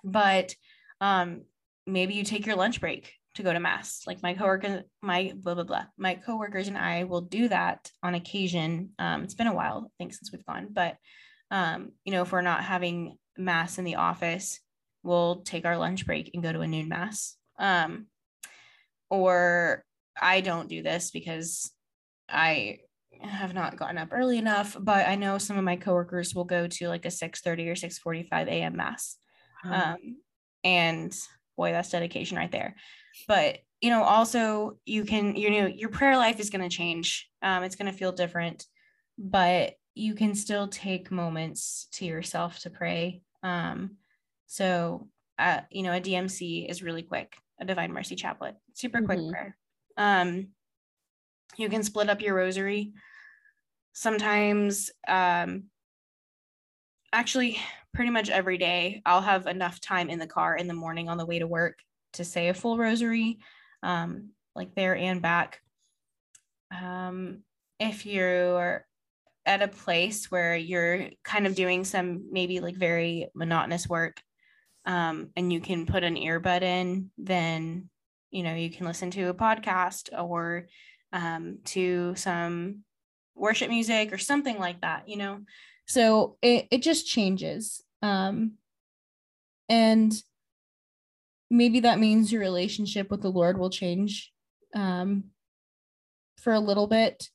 but maybe you take your lunch break to go to mass. Like my coworkers and I will do that on occasion. It's been a while, I think, since we've gone, but you know, if we're not having mass in the office, we'll take our lunch break and go to a noon mass. Or I don't do this because I have not gotten up early enough, but I know some of my coworkers will go to like a 6:30 or 6:45 a.m. mass. Wow. And boy, that's dedication right there. But, you know, also you can, you know, your prayer life is going to change. It's going to feel different. but you can still take moments to yourself to pray. So a DMC is really quick, a Divine Mercy Chaplet, super quick prayer. You can split up your rosary. Sometimes, actually pretty much every day, I'll have enough time in the car in the morning on the way to work to say a full rosary, like there and back. If you're at a place where you're kind of doing some maybe like very monotonous work, and you can put an earbud in, then, you know, you can listen to a podcast or to some worship music or something like that, you know? So it just changes. And maybe that means your relationship with the Lord will change for a little bit.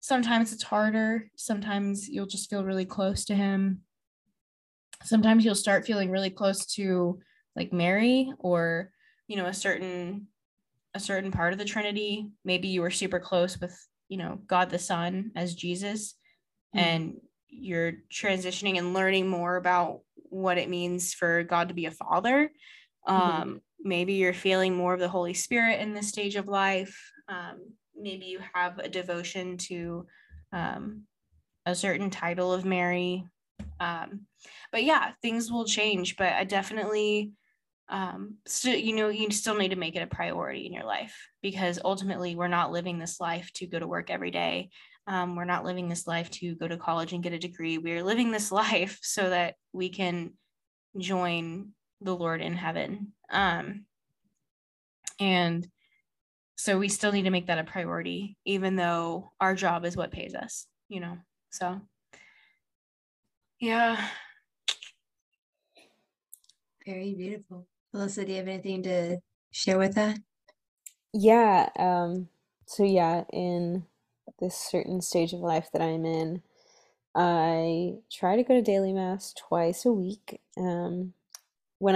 Sometimes it's harder. Sometimes you'll just feel really close to him. Sometimes you'll start feeling really close to like Mary or, you know, a certain part of the Trinity. Maybe you were super close with, you know, God the Son as Jesus, and you're transitioning and learning more about what it means for God to be a father. Maybe you're feeling more of the Holy Spirit in this stage of life. Maybe you have a devotion to a certain title of Mary. But yeah, things will change, but I definitely, you still need to make it a priority in your life, because ultimately we're not living this life to go to work every day. We're not living this life to go to college and get a degree. We are living this life so that we can join the Lord in heaven. And so we still need to make that a priority, even though our job is what pays us, you know? So, yeah. Very beautiful. Elyssa, do you have anything to share with that? Yeah. In this certain stage of life that I'm in, I try to go to daily mass twice a week. When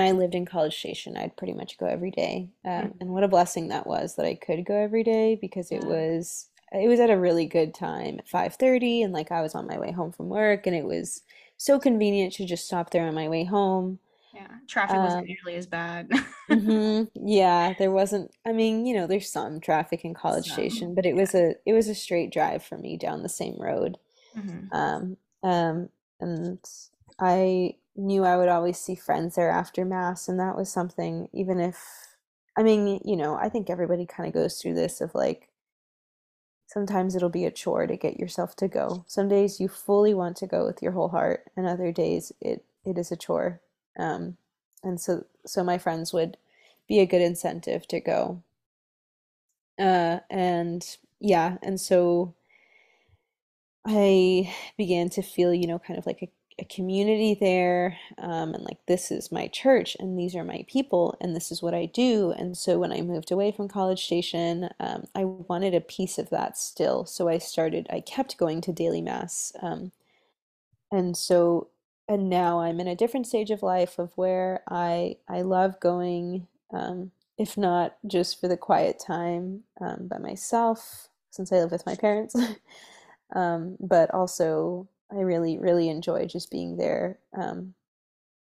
I lived in College Station, I'd pretty much go every day. And what a blessing that was that I could go every day, because it was at a really good time at 5:30, and like I was on my way home from work, and it was so convenient to just stop there on my way home. Yeah, traffic wasn't nearly as bad. Yeah, there wasn't. I mean, you know, there's some traffic in College Station, but it was a straight drive for me down the same road. And I knew I would always see friends there after mass, and that was something. Even if, I mean, you know, I think everybody kind of goes through this of like, sometimes it'll be a chore to get yourself to go. Some days you fully want to go with your whole heart, and other days it is a chore. And so my friends would be a good incentive to go. And so I began to feel, you know, kind of like a community there, and like, this is my church, and these are my people, and this is what I do. And so when I moved away from College Station, I wanted a piece of that still. So I kept going to daily mass. And now I'm in a different stage of life of where I love going, if not just for the quiet time by myself, since I live with my parents, but also I really, really enjoy just being there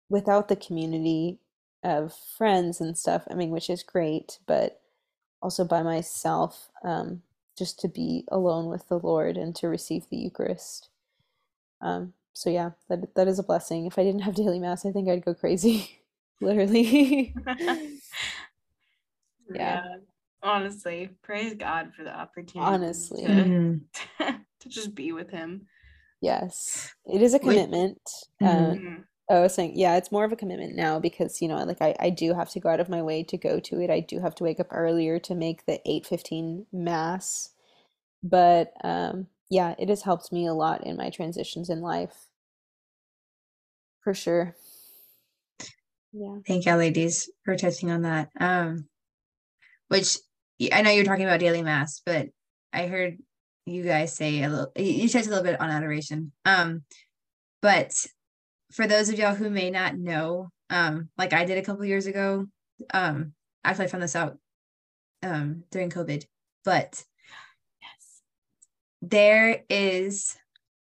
without the community of friends and stuff, I mean, which is great, but also by myself, just to be alone with the Lord and to receive the Eucharist. So yeah, that is a blessing. If I didn't have daily mass, I think I'd go crazy, literally. Yeah. Honestly, praise God for the opportunity. Honestly, to just be with Him. Yes, it is a commitment. I was saying, yeah, it's more of a commitment now because, you know, like I do have to go out of my way to go to it. I do have to wake up earlier to make the 8:15 mass, but yeah, it has helped me a lot in my transitions in life. For sure. Yeah. Thank you, ladies, for touching on that. Which I know you're talking about daily mass, but I heard you guys say you touched a little bit on adoration. But for those of y'all who may not know, like I did a couple years ago, actually I found this out during COVID, but there is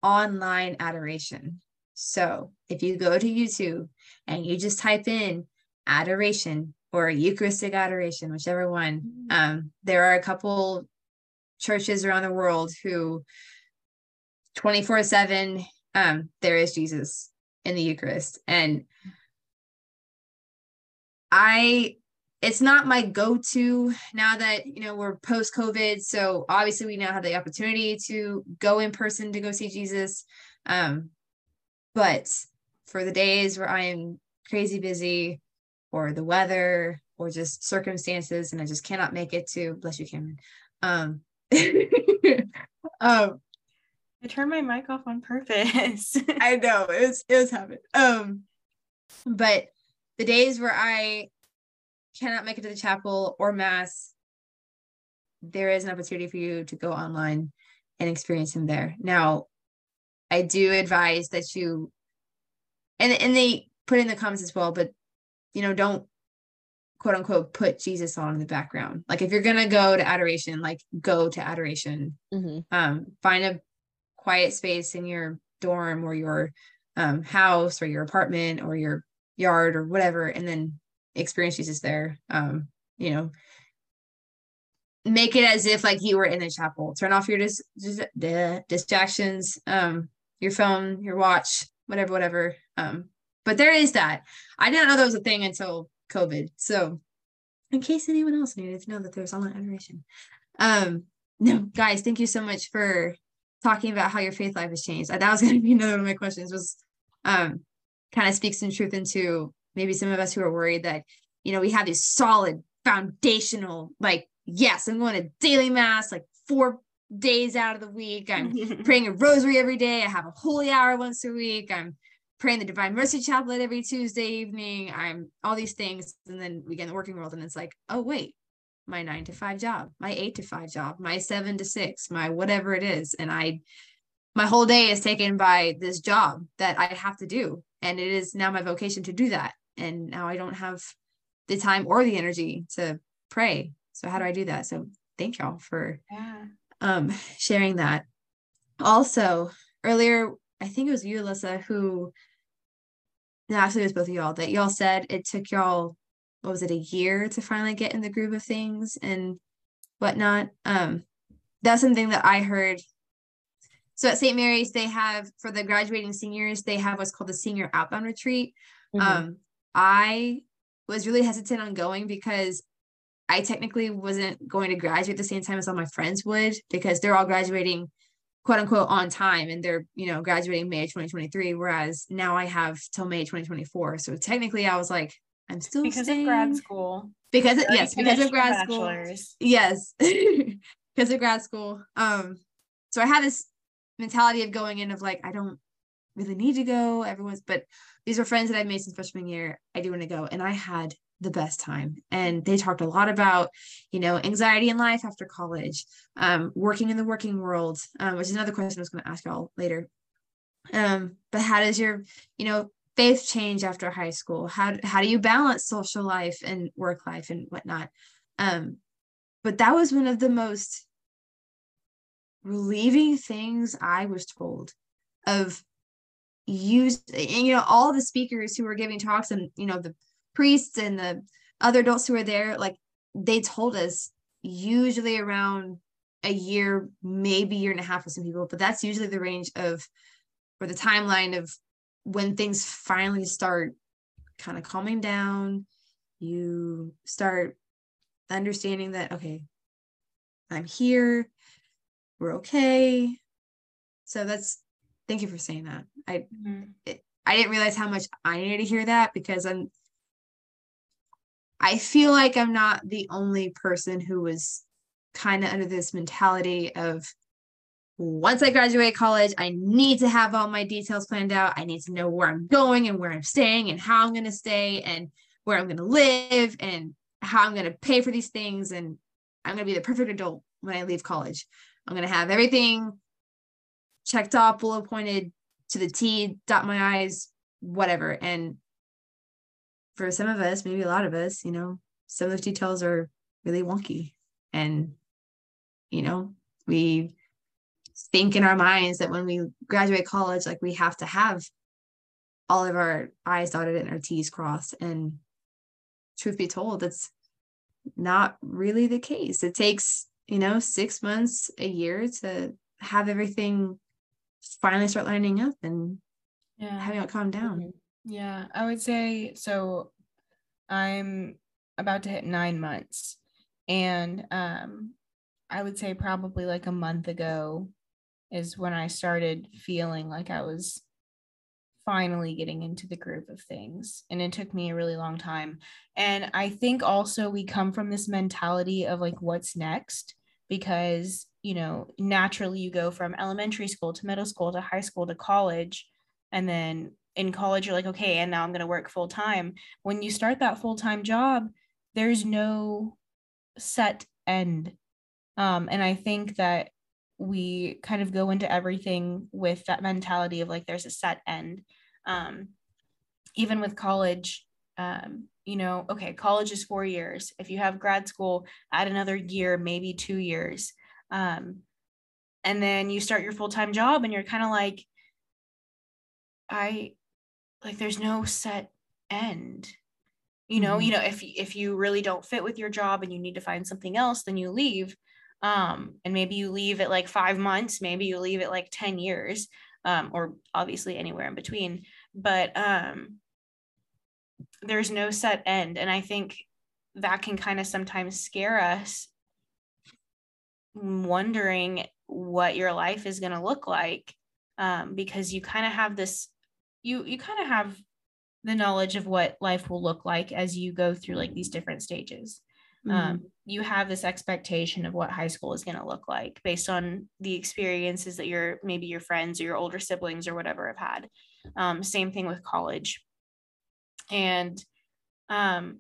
online adoration. So if you go to YouTube and you just type in adoration or Eucharistic adoration, whichever one, there are a couple churches around the world who 24/7, there is Jesus in the Eucharist. And it's not my go-to now that, you know, we're post-COVID. So obviously we now have the opportunity to go in person to go see Jesus. But for the days where I am crazy busy or the weather or just circumstances, and I just cannot make it to, bless you, Cameron. I turned my mic off on purpose. I know it was happening. But the days where I cannot make it to the chapel or mass, there is an opportunity for you to go online and experience him there. Now, I do advise that you, and they put in the comments as well, but, you know, don't quote unquote put Jesus on in the background. Like if you're going to go to adoration, like go to adoration, find a quiet space in your dorm or your house or your apartment or your yard or whatever, and then experience Jesus there. You know, make it as if like you were in the chapel. Turn off your distractions, your phone, your watch, whatever. But there is that. I didn't know that was a thing until COVID. So in case anyone else needed to know that there's online adoration. No, guys, thank you so much for talking about how your faith life has changed. That was going to be another one of my questions, was kind of speaks some truth into maybe some of us who are worried that, you know, we have these solid foundational, like, yes, I'm going to daily mass, like 4 days out of the week. I'm praying a rosary every day. I have a holy hour once a week. I'm praying the Divine Mercy Chaplet every Tuesday evening. I'm all these things. And then we get in the working world and it's like, oh wait, my 9-to-5 job, my 8-to-5 job, my 7-to-6, my whatever it is. And my whole day is taken by this job that I have to do. And it is now my vocation to do that. And now I don't have the time or the energy to pray. So how do I do that? So thank y'all for sharing that. Also earlier, I think it was you, Elyssa, actually it was both of y'all, that y'all said it took y'all, what was it, a year to finally get in the groove of things and whatnot. That's something that I heard. So at St. Mary's, they have, for the graduating seniors, they have what's called the Senior Outbound Retreat. I was really hesitant on going because I technically wasn't going to graduate the same time as all my friends would, because they're all graduating quote unquote on time. And they're, you know, graduating May 2023. Whereas now I have till May 2024. So technically I was like, I'm still staying. Of grad school. Because of grad school. Yes. Because of grad school. So I had this mentality of going in of like, I don't really need to go. But these are friends that I've made since freshman year. I do want to go. And I had the best time. And they talked a lot about, you know, anxiety in life after college, working in the working world, which is another question I was going to ask y'all later. But how does your, you know, faith change after high school? How do you balance social life and work life and whatnot? But that was one of the most relieving things I was told of you know, all the speakers who were giving talks and, you know, the priests and the other adults who were there, like they told us usually around a year, maybe year and a half with some people, but that's usually the range of, or the timeline of when things finally start kind of calming down. You start understanding that, okay, I'm here, we're okay. So thank you for saying that. I didn't realize how much I needed to hear that, because I feel like I'm not the only person who was kind of under this mentality of, once I graduate college, I need to have all my details planned out. I need to know where I'm going and where I'm staying and how I'm going to stay and where I'm going to live and how I'm going to pay for these things. And I'm going to be the perfect adult when I leave college. I'm going to have everything checked off, bullet pointed to the T, dot my I's, whatever. And for some of us, maybe a lot of us, you know, some of those details are really wonky. And, you know, we think in our minds that when we graduate college, like we have to have all of our I's dotted and our T's crossed. And truth be told, that's not really the case. It takes, 6 months, a year to have everything finally start lining up and having it calm down. Yeah, I would say, so I'm about to hit 9 months, and I would say probably like a month ago is when I started feeling like I was finally getting into the groove of things. And it took me a really long time. And I think also we come from this mentality of like, what's next? Because, naturally you go from elementary school to middle school to high school to college. And then in college, you're like, okay, and now I'm going to work full time. When you start that full time job, there's no set end. And I think that we kind of go into everything with that mentality of like, there's a set end. Even with college, okay, college is 4 years. If you have grad school, add another year, maybe 2 years. And then you start your full-time job and you're kind of like, there's no set end. If you really don't fit with your job and you need to find something else, then you leave. And maybe you leave at like 5 months, maybe you leave at like 10 years, or obviously anywhere in between, but, there's no set end. And I think that can kind of sometimes scare us, wondering what your life is going to look like. Because you kind of have this, you kind of have the knowledge of what life will look like as you go through like these different stages. Mm-hmm. You have this expectation of what high school is going to look like based on the experiences that your friends or your older siblings or whatever have had. Same thing with college. And and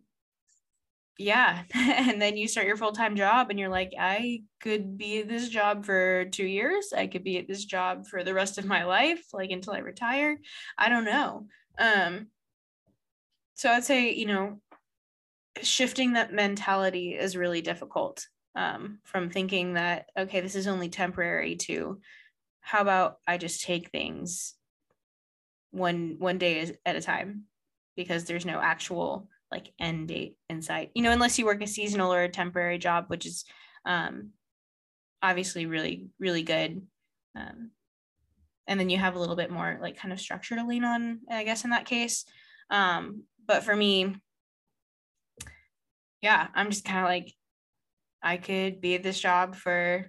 then you start your full-time job and you're like, I could be at this job for 2 years. I could be at this job for the rest of my life, like until I retire. I don't know. So I'd say, shifting that mentality is really difficult, from thinking that, okay, this is only temporary to how about I just take things one day at a time, because there's no actual like end date in sight, unless you work a seasonal or a temporary job, which is, obviously really, really good. And then you have a little bit more like kind of structure to lean on, I guess, in that case. But for me, I'm just kind of like, I could be at this job for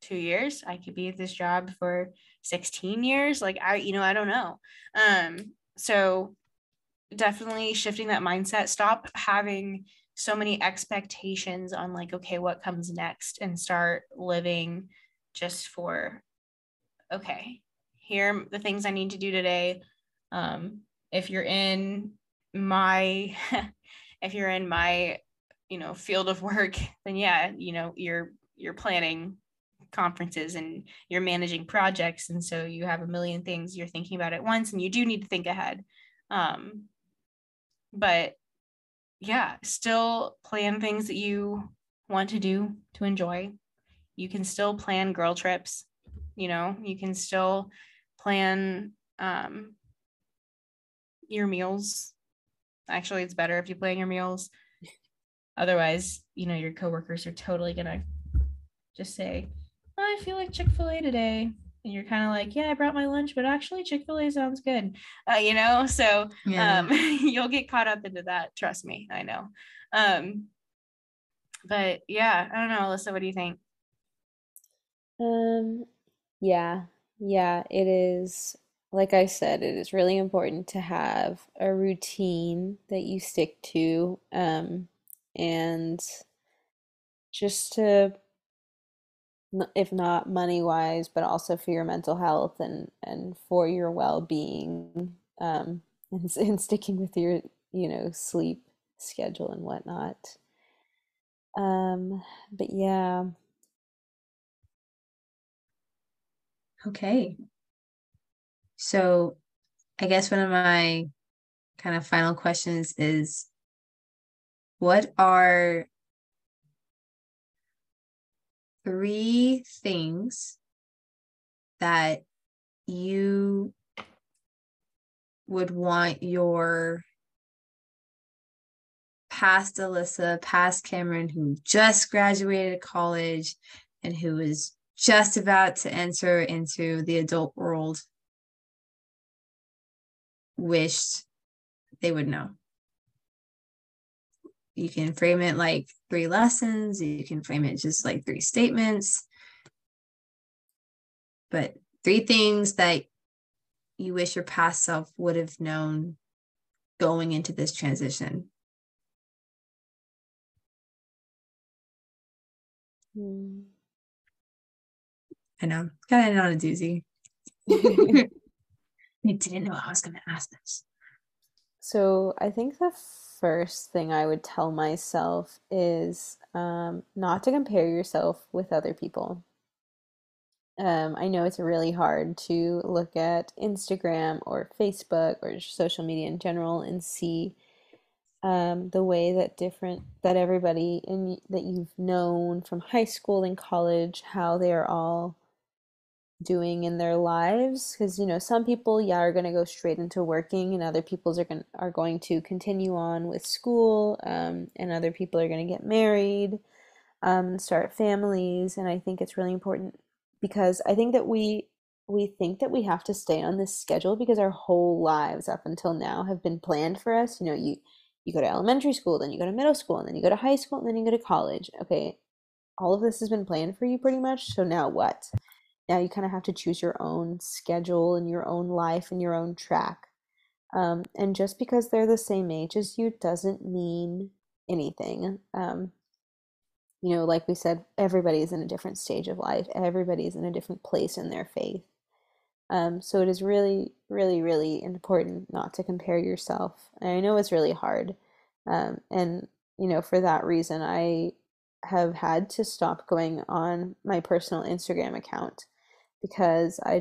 2 years. I could be at this job for 16 years. Like I don't know. So definitely shifting that mindset, stop having so many expectations on like, okay, what comes next, and start living just for, okay, here are the things I need to do today. If you're in my, field of work, then you're planning conferences and you're managing projects. And so you have a million things you're thinking about at once, and you do need to think ahead. Still plan things that you want to do to enjoy. You can still plan girl trips, you can still plan, your meals. Actually, it's better if you plan your meals. Otherwise, your coworkers are totally going to just say, I feel like Chick-fil-A today. And you're kind of like, yeah, I brought my lunch, but actually Chick-fil-A sounds good. You'll get caught up into that. Trust me. I know. But yeah, I don't know, Alyssa, what do you think? It is. Like I said, it is really important to have a routine that you stick to, and just to, if not money-wise, but also for your mental health and for your well-being, and sticking with your, sleep schedule and whatnot. But yeah. Okay. So I guess one of my kind of final questions is, what are 3 things that you would want your past Elyssa, past Cameron, who just graduated college and who is just about to enter into the adult world, wished they would know. You can frame it like three lessons. You can frame it just like three statements. But three things that you wish your past self would have known going into this transition. I know, got in on a doozy. I didn't know I was going to ask this. So I think the first thing I would tell myself is not to compare yourself with other people. I know it's really hard to look at Instagram or Facebook or social media in general and see the way that everybody in that you've known from high school and college, how they are all doing in their lives, because you know some people are going to go straight into working, and other people's are going to continue on with school, and other people are going to get married, start families. And I think it's really important, because I think that we think that we have to stay on this schedule because our whole lives up until now have been planned for us. You know, you go to elementary school, then you go to middle school, and then you go to high school, and then you go to college. Okay, all of this has been planned for you pretty much, so now what? Now you kind of have to choose your own schedule and your own life and your own track. And just because they're the same age as you doesn't mean anything. You know, like we said, everybody is in a different stage of life. Everybody is in a different place in their faith. So it is really, really, really important not to compare yourself. And I know it's really hard. And, you know, for that reason, I have had to stop going on my personal Instagram account, because I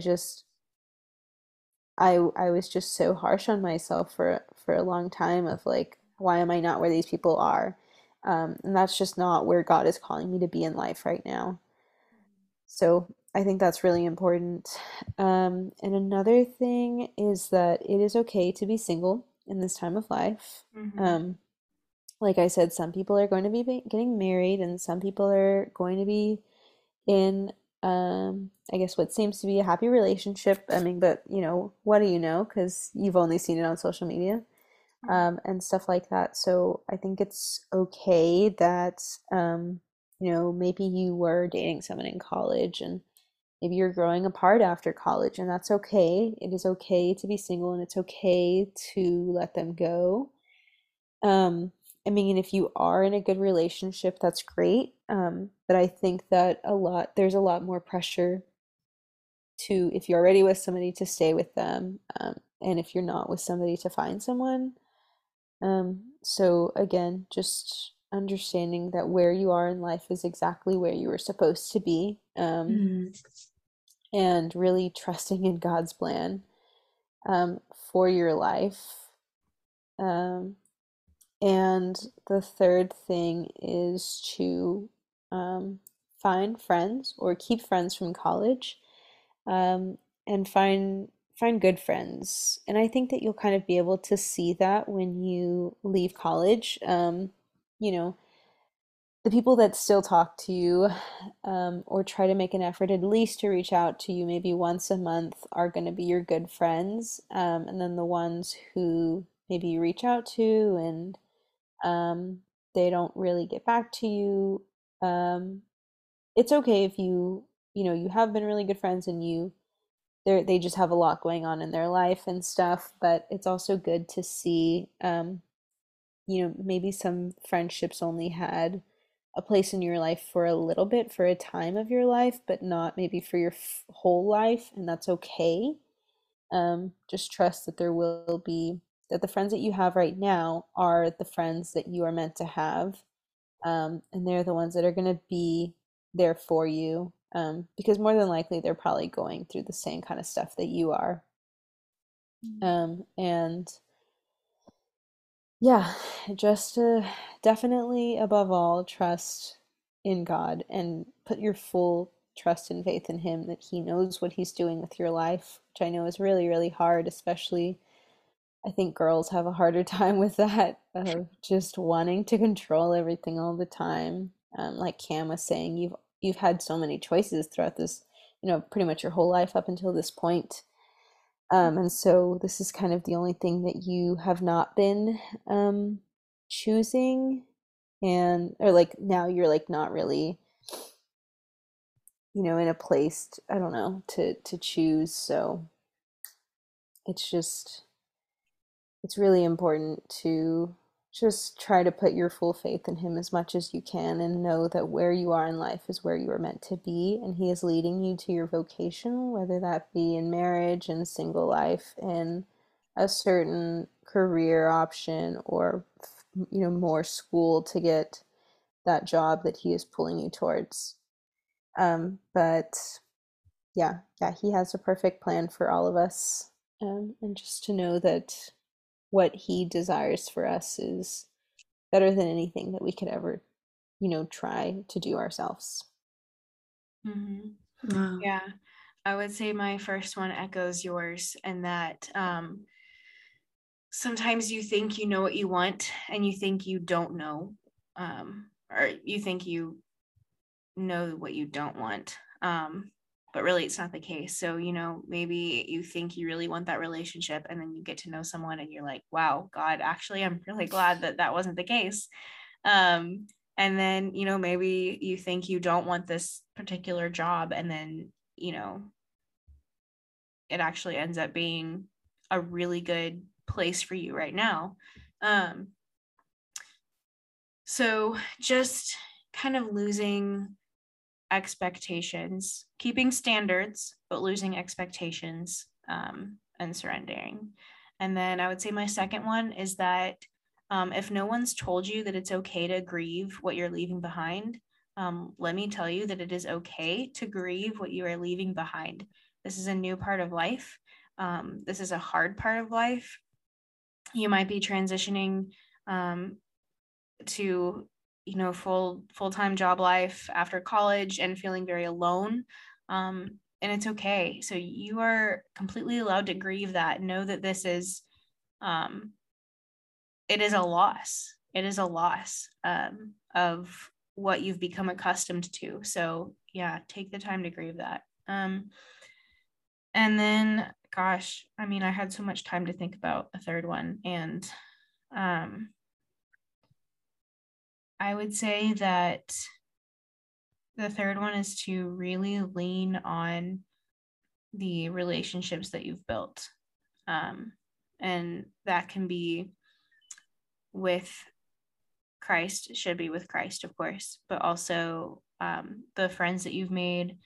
was just so harsh on myself for a long time of like, why am I not where these people are? And that's just not where God is calling me to be in life right now. So I think that's really important. And another thing is that it is okay to be single in this time of life. Mm-hmm. Like I said, some people are going to be getting married, and some people are going to be in, I guess, what seems to be a happy relationship. I mean, but, you know, what do you know? Because you've only seen it on social media. And stuff like that. So I think it's okay that, you know, maybe you were dating someone in college and maybe you're growing apart after college, and that's okay. It is okay to be single, and it's okay to let them go. I mean, if you are in a good relationship, that's great. But I think that there's a lot more pressure to, if you're already with somebody, to stay with them. And if you're not with somebody, to find someone. So again, just understanding that where you are in life is exactly where you were supposed to be, and really trusting in God's plan for your life. And the third thing is to find friends, or keep friends from college, and find good friends. And I think that you'll kind of be able to see that when you leave college. You know, the people that still talk to you, or try to make an effort at least to reach out to you maybe once a month, are going to be your good friends. And then the ones who maybe you reach out to and they don't really get back to you, it's okay if you know you have been really good friends and they just have a lot going on in their life and stuff. But it's also good to see, you know, maybe some friendships only had a place in your life for a little bit, for a time of your life, but not maybe for your whole life. And that's okay. Just trust that that the friends that you have right now are the friends that you are meant to have. And they're the ones that are going to be there for you. Because more than likely they're probably going through the same kind of stuff that you are. And yeah, just definitely above all, trust in God and put your full trust and faith in him, that he knows what he's doing with your life, which I know is really, really hard. Especially, I think girls have a harder time with that, of just wanting to control everything all the time. Like Cam was saying, you've had so many choices throughout this, pretty much your whole life up until this point. And so this is kind of the only thing that you have not been choosing, or now you're not really, in a place, to choose. So it's really important to just try to put your full faith in him as much as you can, and know that where you are in life is where you are meant to be, and he is leading you to your vocation, whether that be in marriage and single life, in a certain career option, or more school to get that job that he is pulling you towards. But yeah, he has a perfect plan for all of us, and just to know that what he desires for us is better than anything that we could ever, try to do ourselves. Mm-hmm. Wow. Yeah, I would say my first one echoes yours, and that sometimes you think you know what you want, and you think you don't know, or you think you know what you don't want, but really it's not the case. So, maybe you think you really want that relationship, and then you get to know someone and you're like, wow, God, actually, I'm really glad that wasn't the case. And then, maybe you think you don't want this particular job, and then, it actually ends up being a really good place for you right now. So just kind of losing expectations, keeping standards, but losing expectations, and surrendering. And then I would say my second one is that if no one's told you that it's okay to grieve what you're leaving behind, let me tell you that it is okay to grieve what you are leaving behind. This is a new part of life. This is a hard part of life. You might be transitioning to full-time job life after college and feeling very alone. And it's okay. So you are completely allowed to grieve that. Know that this is, it is a loss. It is a loss of what you've become accustomed to. So yeah, take the time to grieve that. And then, gosh, I had so much time to think about a third one. And I would say that the third one is to really lean on the relationships that you've built. And that can be with Christ, should be with Christ, of course, but also the friends that you've made,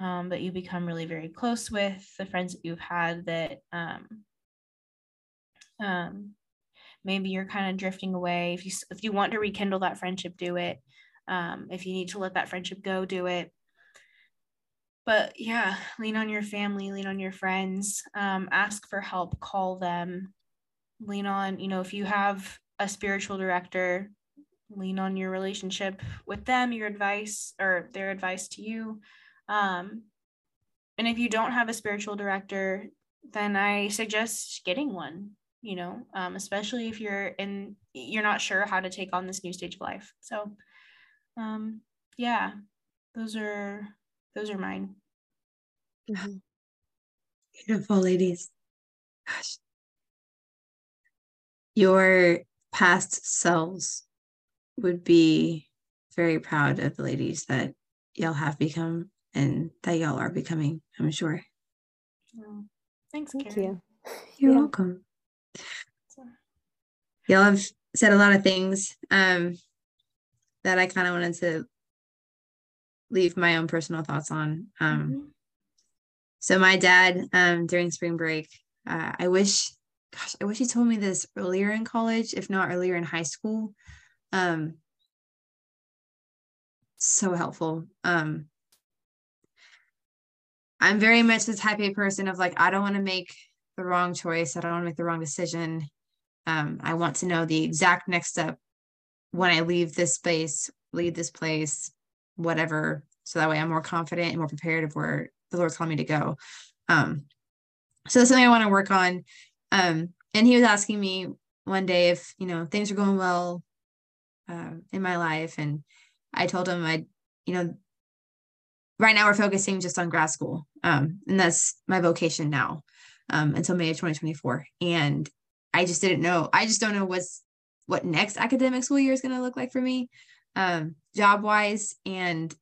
that you become really very close with, the friends that you've had that maybe you're kind of drifting away. If you want to rekindle that friendship, do it. If you need to let that friendship go, do it. But yeah, lean on your family, lean on your friends, ask for help, call them, lean on, if you have a spiritual director, lean on your relationship with them, your advice or their advice to you. And if you don't have a spiritual director, then I suggest getting one. Especially if you're not sure how to take on this new stage of life. So, yeah, those are mine. Wow. Beautiful, ladies. Gosh. Your past selves would be very proud of the ladies that y'all have become and that y'all are becoming, I'm sure. Well, thanks, Karen. Thank you. You're welcome. Y'all have said a lot of things that I kind of wanted to leave my own personal thoughts on. So my dad, during spring break, I wish he told me this earlier in college, if not earlier in high school. So helpful. I'm very much the type A person of I don't want to make the wrong choice. I don't want to make the wrong decision. I want to know the exact next step when I leave this place, whatever. So that way I'm more confident and more prepared of where the Lord's calling me to go. So that's something I want to work on. And he was asking me one day if, you know, things are going well in my life. And I told him, right now we're focusing just on grad school. And that's my vocation now until May of 2024. And I just didn't know. I just don't know what next academic school year is going to look like for me, job wise. And,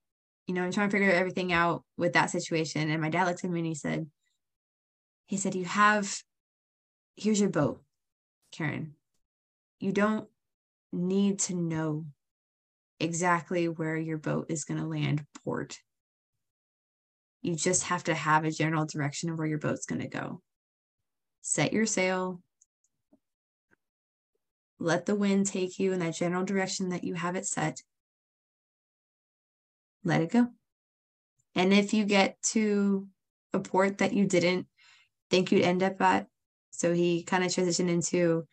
you know, I'm trying to figure everything out with that situation. And my dad looked at me and he said, here's your boat, Karen. You don't need to know exactly where your boat is going to land port. You just have to have a general direction of where your boat's going to go. Set your sail. Let the wind take you in that general direction that you have it set. Let it go. And if you get to a port that you didn't think you'd end up at, so he kind of transitioned into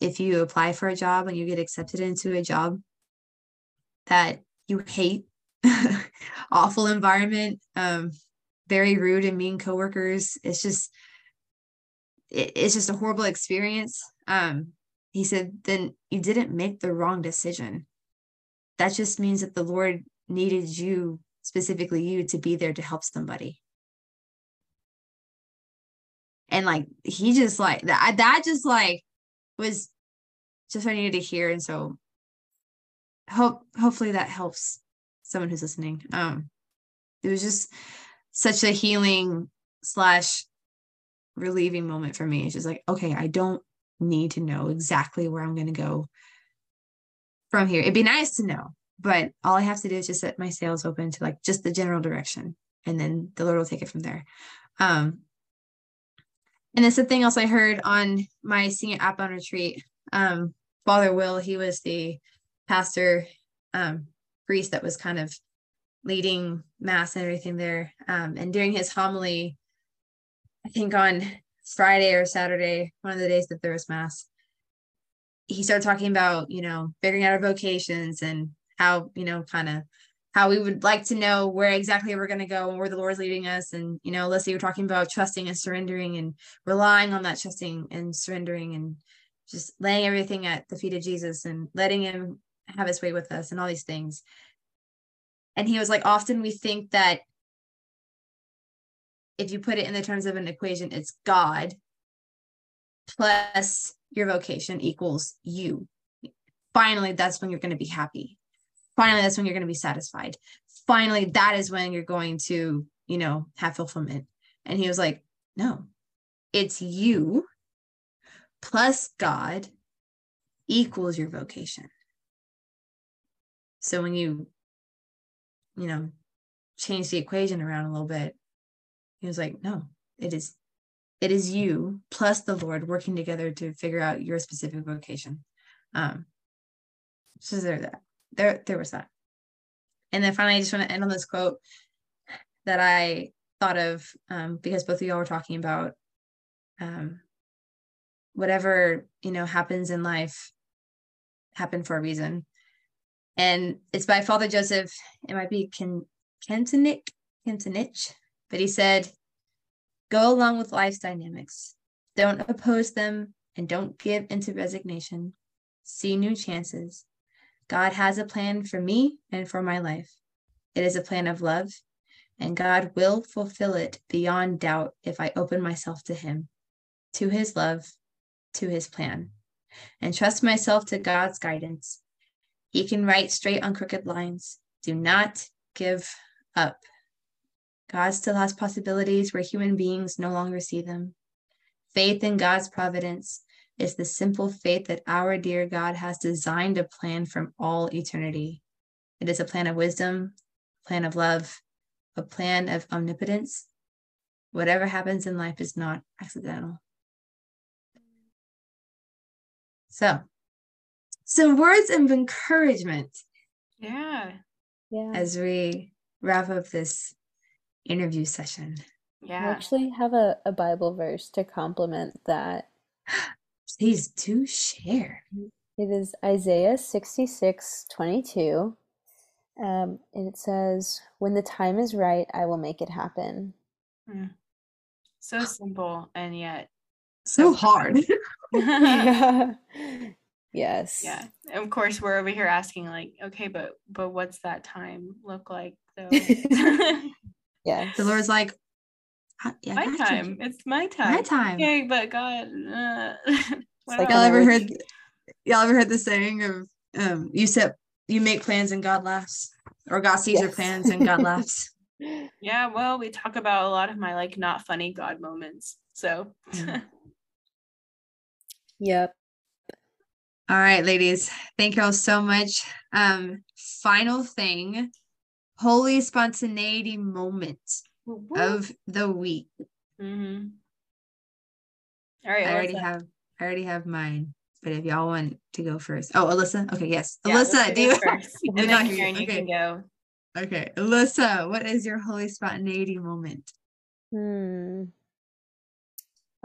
if you apply for a job and you get accepted into a job that you hate, awful environment, very rude and mean coworkers. It's just a horrible experience. He said, then you didn't make the wrong decision. That just means that the Lord needed you, specifically you, to be there to help somebody. And was just what I needed to hear. And so hopefully that helps someone who's listening. It was just such a healing / relieving moment for me. It's just like, okay, I don't need to know exactly where I'm going to go from here. It'd be nice to know, but all I have to do is just set my sails open to like just the general direction. And then the Lord will take it from there. And that's the thing else I heard on my senior outbound retreat. Father Will, he was the pastor, priest that was kind of leading mass and everything there. And during his homily, I think on Friday or Saturday, one of the days that there was mass, he started talking about, figuring out our vocations and how, kind of how we would like to know where exactly we're going to go and where the Lord's leading us. And, Elyssa, you were talking about trusting and surrendering and relying on that trusting and surrendering and just laying everything at the feet of Jesus and letting him have his way with us and all these things. And he was like, often we think that if you put it in the terms of an equation, it's God plus your vocation equals you. Finally, that's when you're going to be happy. Finally, that's when you're going to be satisfied. Finally, that is when you're going to, have fulfillment. And he was like, no, it's you plus God equals your vocation. So when you, change the equation around a little bit, he was like, no, it is you plus the Lord working together to figure out your specific vocation. So there was that. And then finally, I just want to end on this quote that I thought of, because both of y'all were talking about, whatever, happens in life happened for a reason. And it's by Father Joseph, it might be Kentonich, but he said, go along with life's dynamics. Don't oppose them and don't give into resignation. See new chances. God has a plan for me and for my life. It is a plan of love, and God will fulfill it beyond doubt if I open myself to him, to his love, to his plan, and trust myself to God's guidance. He can write straight on crooked lines. Do not give up. God still has possibilities where human beings no longer see them. Faith in God's providence is the simple faith that our dear God has designed a plan from all eternity. It is a plan of wisdom, a plan of love, a plan of omnipotence. Whatever happens in life is not accidental. So, some words of encouragement. Yeah. As we wrap up this interview session. Yeah. I actually have a Bible verse to complement that. Please do share. It is Isaiah 66:22. And it says, when the time is right, I will make it happen. So simple and yet so hard. Yeah. Yes. Yeah. Of course, we're over here asking like, okay, but what's that time look like? So yeah. The Lord's like, yeah, my time. It's my time. My time. Okay, but God. Like y'all ever heard the saying of you make plans and God laughs, or God sees your plans and God laughs. Yeah, well, we talk about a lot of my like not funny God moments. So yep. All right, ladies, thank you all so much. Final thing, holy spontaneity moment of the week. Mm-hmm. All right, I already have mine, but if y'all want to go first. Oh, Elyssa. Okay, yes. Yeah, Elyssa, do you first? And then Karen, you can go. Okay, Elyssa, what is your holy spontaneity moment?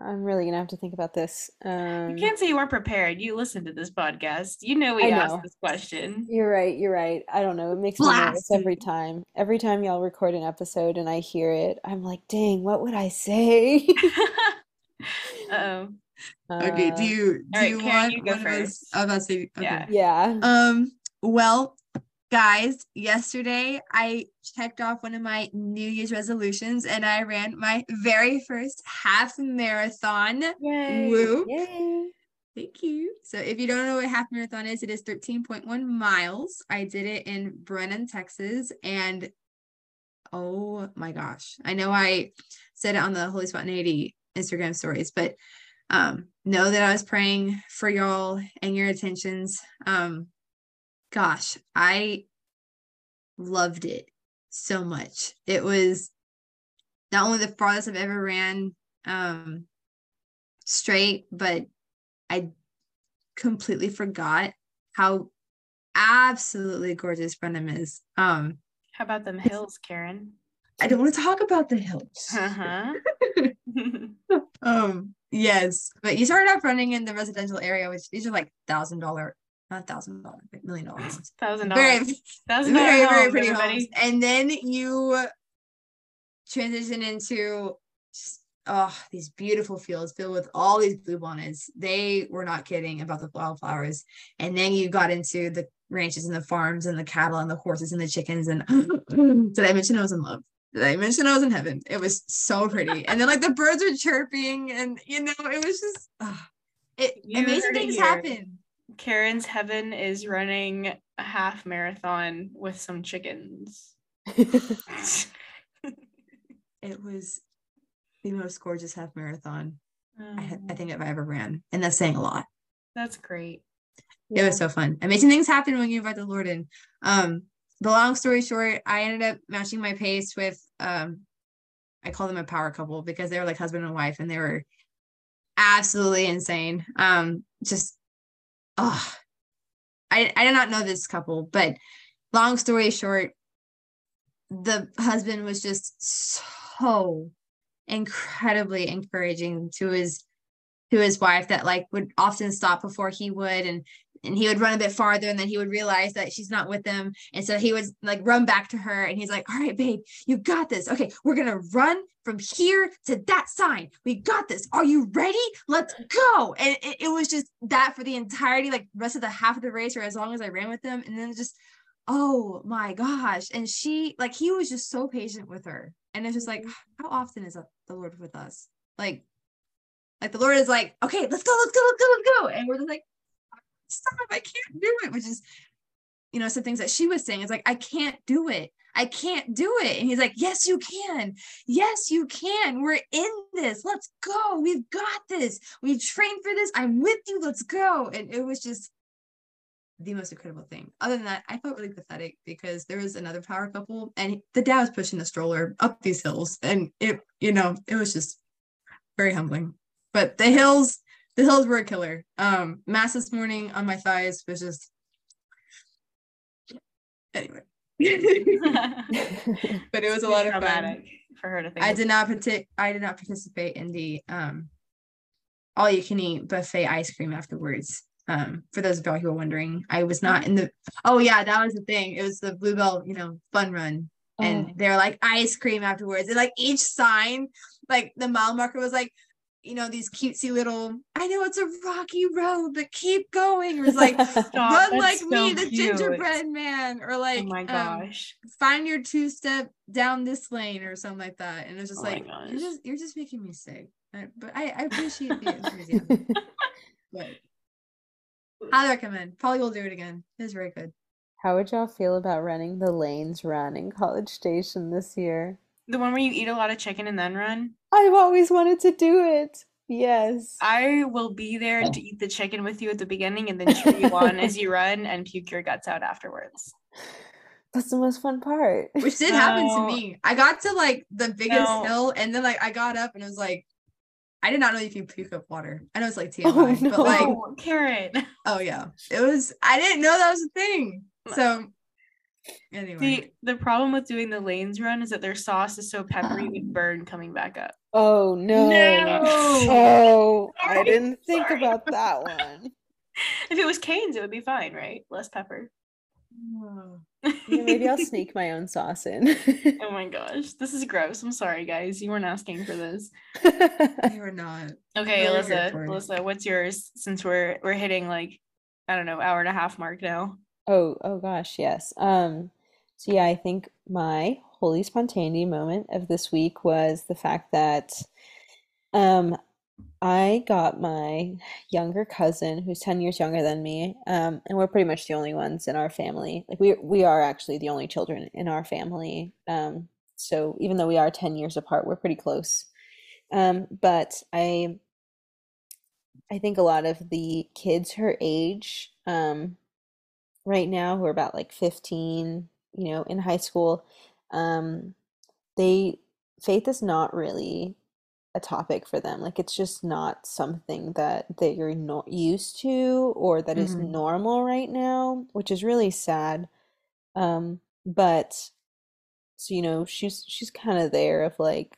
I'm really gonna have to think about this. You can't say you weren't prepared. You listened to this podcast. You know we asked this question. You're right. I don't know. It makes me nervous every time. Every time y'all record an episode and I hear it, I'm like, dang, what would I say? Uh-oh. Okay, do you Karen, want you go one first. Of those? Okay. Yeah. Well, guys, yesterday I checked off one of my New Year's resolutions and I ran my very first half marathon. Yay. Woo. Yay. Thank you. So if you don't know what half marathon is, it is 13.1 miles. I did it in Brenham, Texas. And oh my gosh, I know I said it on the Holy Spontaneity Instagram stories, but know that I was praying for y'all and your attentions. Gosh, I loved it so much. It was not only the farthest I've ever ran straight, but I completely forgot how absolutely gorgeous Brenham is. How about them hills, Karen? I don't want to talk about the hills. Yes, but you started off running in the residential area, which these are like $1,000. Not $1,000, but $1,000,000. $1,000, very, very pretty homes. And then you transition into these beautiful fields filled with all these bluebonnets. They were not kidding about the wildflowers. And then you got into the ranches and the farms and the cattle and the horses and the chickens. And did I mention I was in love? Did I mention I was in heaven? It was so pretty. And then like the birds are chirping, and it was just amazing things happen. Karen's heaven is running a half marathon with some chickens. It was the most gorgeous half marathon I think I've ever ran, and that's saying a lot. That's great. It was so fun. Amazing things happen when you invite the Lord in. The long story short, I ended up matching my pace with I call them a power couple because they were like husband and wife, and they were absolutely insane. I did not know this couple, but long story short, the husband was just so incredibly encouraging to his wife that like would often stop before he would, and he would run a bit farther, and then he would realize that she's not with him, and so he would like run back to her, and he's like, all right, babe, you got this. Okay, we're gonna run from here to that sign. We got this. Are you ready? Let's go. And it was just that for the entirety, like rest of the half of the race, or as long as I ran with them. And then just, oh my gosh. And he was just so patient with her. And it's just like, how often is the Lord with us? Like the Lord is like, okay, let's go. And we're just like, stop, I can't do it. Which is, some things that she was saying. It's like, I can't do it. And he's like, yes, you can. We're in this. Let's go. We've got this. We've trained for this. I'm with you. Let's go. And it was just the most incredible thing. Other than that, I felt really pathetic because there was another power couple and the dad was pushing the stroller up these hills. And it was just very humbling, but the hills were a killer. Mass this morning on my thighs was just, anyway. But it was a lot of fun for her to think. I did not participate in the all you can eat buffet ice cream afterwards. For those of y'all who are wondering, I was not in the, oh yeah, that was the thing. It was the Bluebell, you know, fun run. Oh. And they're like ice cream afterwards. And like each sign, like the mile marker was like, you know, these cutesy little, I know it's a rocky road, but keep going. It was like, run like so me, the cute gingerbread man, or like, oh my gosh, find your 2-step down this lane or something like that. And it was just you're just making me sick. But I appreciate the enthusiasm. But highly recommend. Probably will do it again. It was very good. How would y'all feel about running the Lanes Run in College Station this year? The one where you eat a lot of chicken and then run? I've always wanted to do it. Yes. I will be there to eat the chicken with you at the beginning and then cheer you on as you run and puke your guts out afterwards. That's the most fun part. Which did happen to me. I got to like the biggest hill and then like I got up and it was like, I did not know if you puke up water. I know it's like TMI, but like Karen. Oh yeah. It was, I didn't know that was a thing. So anyway, the problem with doing the Lanes Run is that their sauce is so peppery it would burn coming back up. Oh no. Oh, I didn't think about that one. If it was Canes, it would be fine, right? Less pepper. Oh. Yeah, maybe I'll sneak my own sauce in. Oh my gosh, this is gross. I'm sorry guys, you weren't asking for this. You were not. Okay, Elyssa, what's yours, since we're hitting like, I don't know, hour and a half mark now? Oh gosh, yes. So yeah, I think my holy spontaneity moment of this week was the fact that I got my younger cousin, who's 10 years younger than me, and we're pretty much the only ones in our family. Like we are actually the only children in our family. So even though we are 10 years apart, we're pretty close. But I think a lot of the kids her age, right now, who are about like 15, you know, in high school, faith is not really a topic for them. Like it's just not something that you're not used to or that is normal right now, which is really sad. But so, you know, she's kind of there of like,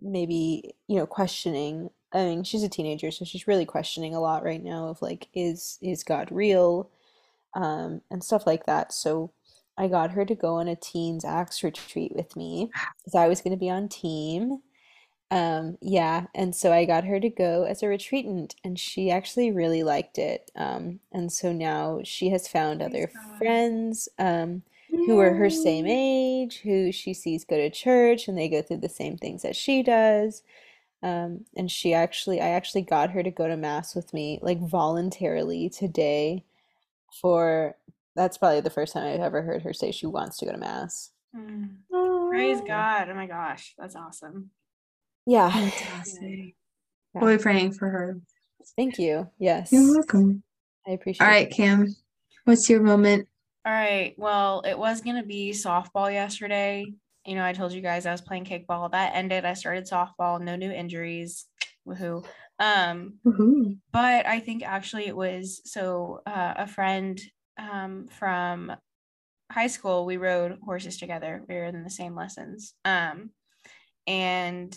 maybe, you know, questioning. I mean, she's a teenager, so she's really questioning a lot right now of like, is God real? And stuff like that. So I got her to go on a teens ACTS retreat with me because I was going to be on team. And so I got her to go as a retreatant and she actually really liked it. And so now she has found other friends who are her same age, who she sees go to church, and they go through the same things that she does. And I actually got her to go to mass with me, like voluntarily today. That's probably the first time I've ever heard her say she wants to go to mass. Praise God. Oh my gosh, that's awesome. Yeah. Fantastic. Yeah. We'll be praying for her. Thank you. Yes. You're welcome. I appreciate it. All right, Cam, what's your moment? All right. Well, it was going to be softball yesterday. You know, I told you guys I was playing kickball. That ended. I started softball. No new injuries. Woohoo. But I think actually it was, a friend, from high school, we rode horses together. We were in the same lessons. And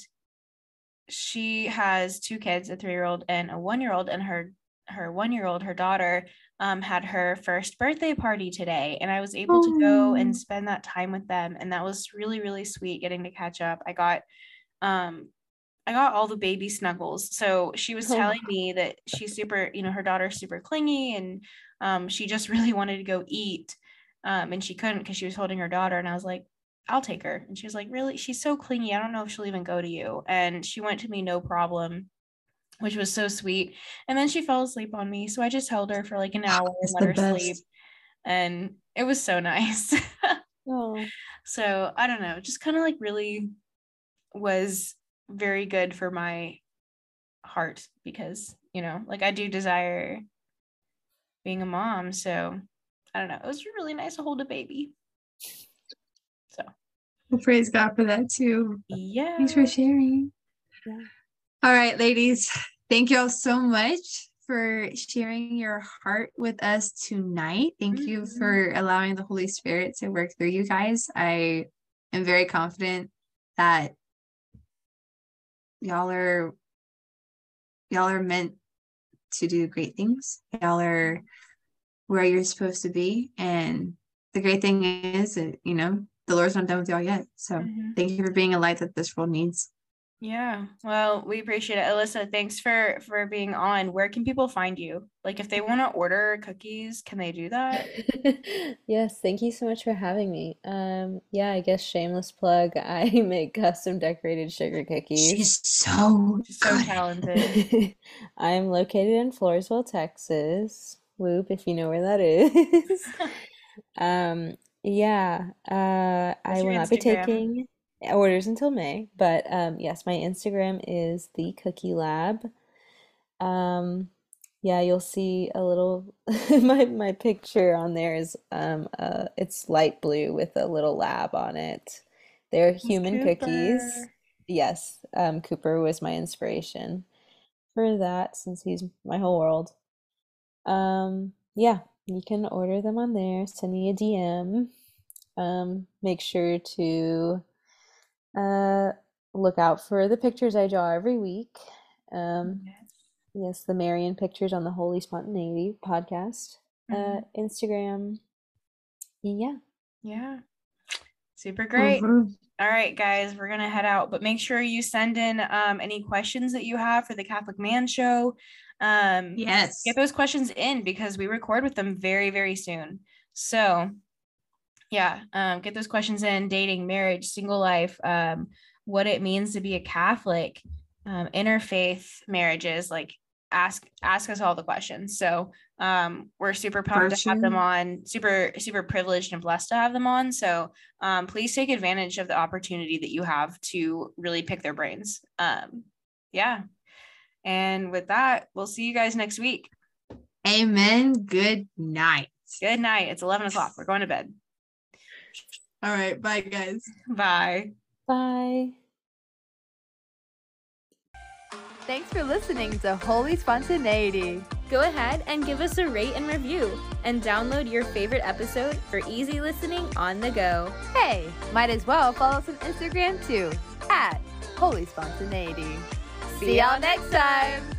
she has 2 kids, a 3-year-old and a 1-year-old, and her 1-year-old, her daughter, had her first birthday party today. And I was able to go and spend that time with them. And that was really, really sweet getting to catch up. I got all the baby snuggles. So she was telling me that she's super, you know, her daughter's super clingy and she just really wanted to go eat. And she couldn't because she was holding her daughter. And I was like, I'll take her. And she was like, really? She's so clingy. I don't know if she'll even go to you. And she went to me, no problem, which was so sweet. And then she fell asleep on me. So I just held her for like an hour and let her sleep. And it was so nice. So I don't know, just kind of like really was very good for my heart because, you know, like I do desire being a mom. So I don't know. It was really nice to hold a baby. So well, praise God for that too. Yeah. Thanks for sharing. Yeah. All right, ladies. Thank you all so much for sharing your heart with us tonight. Thank you for allowing the Holy Spirit to work through you guys. I am very confident that y'all are meant to do great things. Y'all are where you're supposed to be. And the great thing is that, you know, the Lord's not done with y'all yet. So thank you for being a light that this world needs. Yeah. Well, we appreciate it. Elyssa, thanks for being on. Where can people find you? Like, if they want to order cookies, can they do that? Yes. Thank you so much for having me. Yeah, I guess shameless plug. I make custom decorated sugar cookies. She's so talented. I'm located in Floresville, Texas. Whoop, if you know where that is. I will not be taking orders until May, but yes, my Instagram is The Cookie Lab. You'll see a little my picture on there is it's light blue with a little lab on it. They're human cookies. Yes, Cooper was my inspiration for that, since he's my whole world. You can order them on there. Send me a DM. Make sure to look out for the pictures I draw every week. Yes, the Marian pictures on the Holy Spontaneity podcast, Instagram. Yeah. Super great. All right, guys, we're gonna head out, but make sure you send in any questions that you have for the Catholic Man Show. Yes, get those questions in because we record with them very, very soon. So get those questions in: dating, marriage, single life, what it means to be a Catholic, interfaith marriages. Like, ask us all the questions. So we're super pumped to have them on, super, super privileged and blessed to have them on. So please take advantage of the opportunity that you have to really pick their brains. And with that, we'll see you guys next week. Amen. Good night. Good night. It's 11 o'clock. We're going to bed. All right. Bye, guys. Bye. Bye. Thanks for listening to Holy Spontaneity. Go ahead and give us a rate and review, and download your favorite episode for easy listening on the go. Hey, might as well follow us on Instagram too, @Holy Spontaneity. See y'all next time.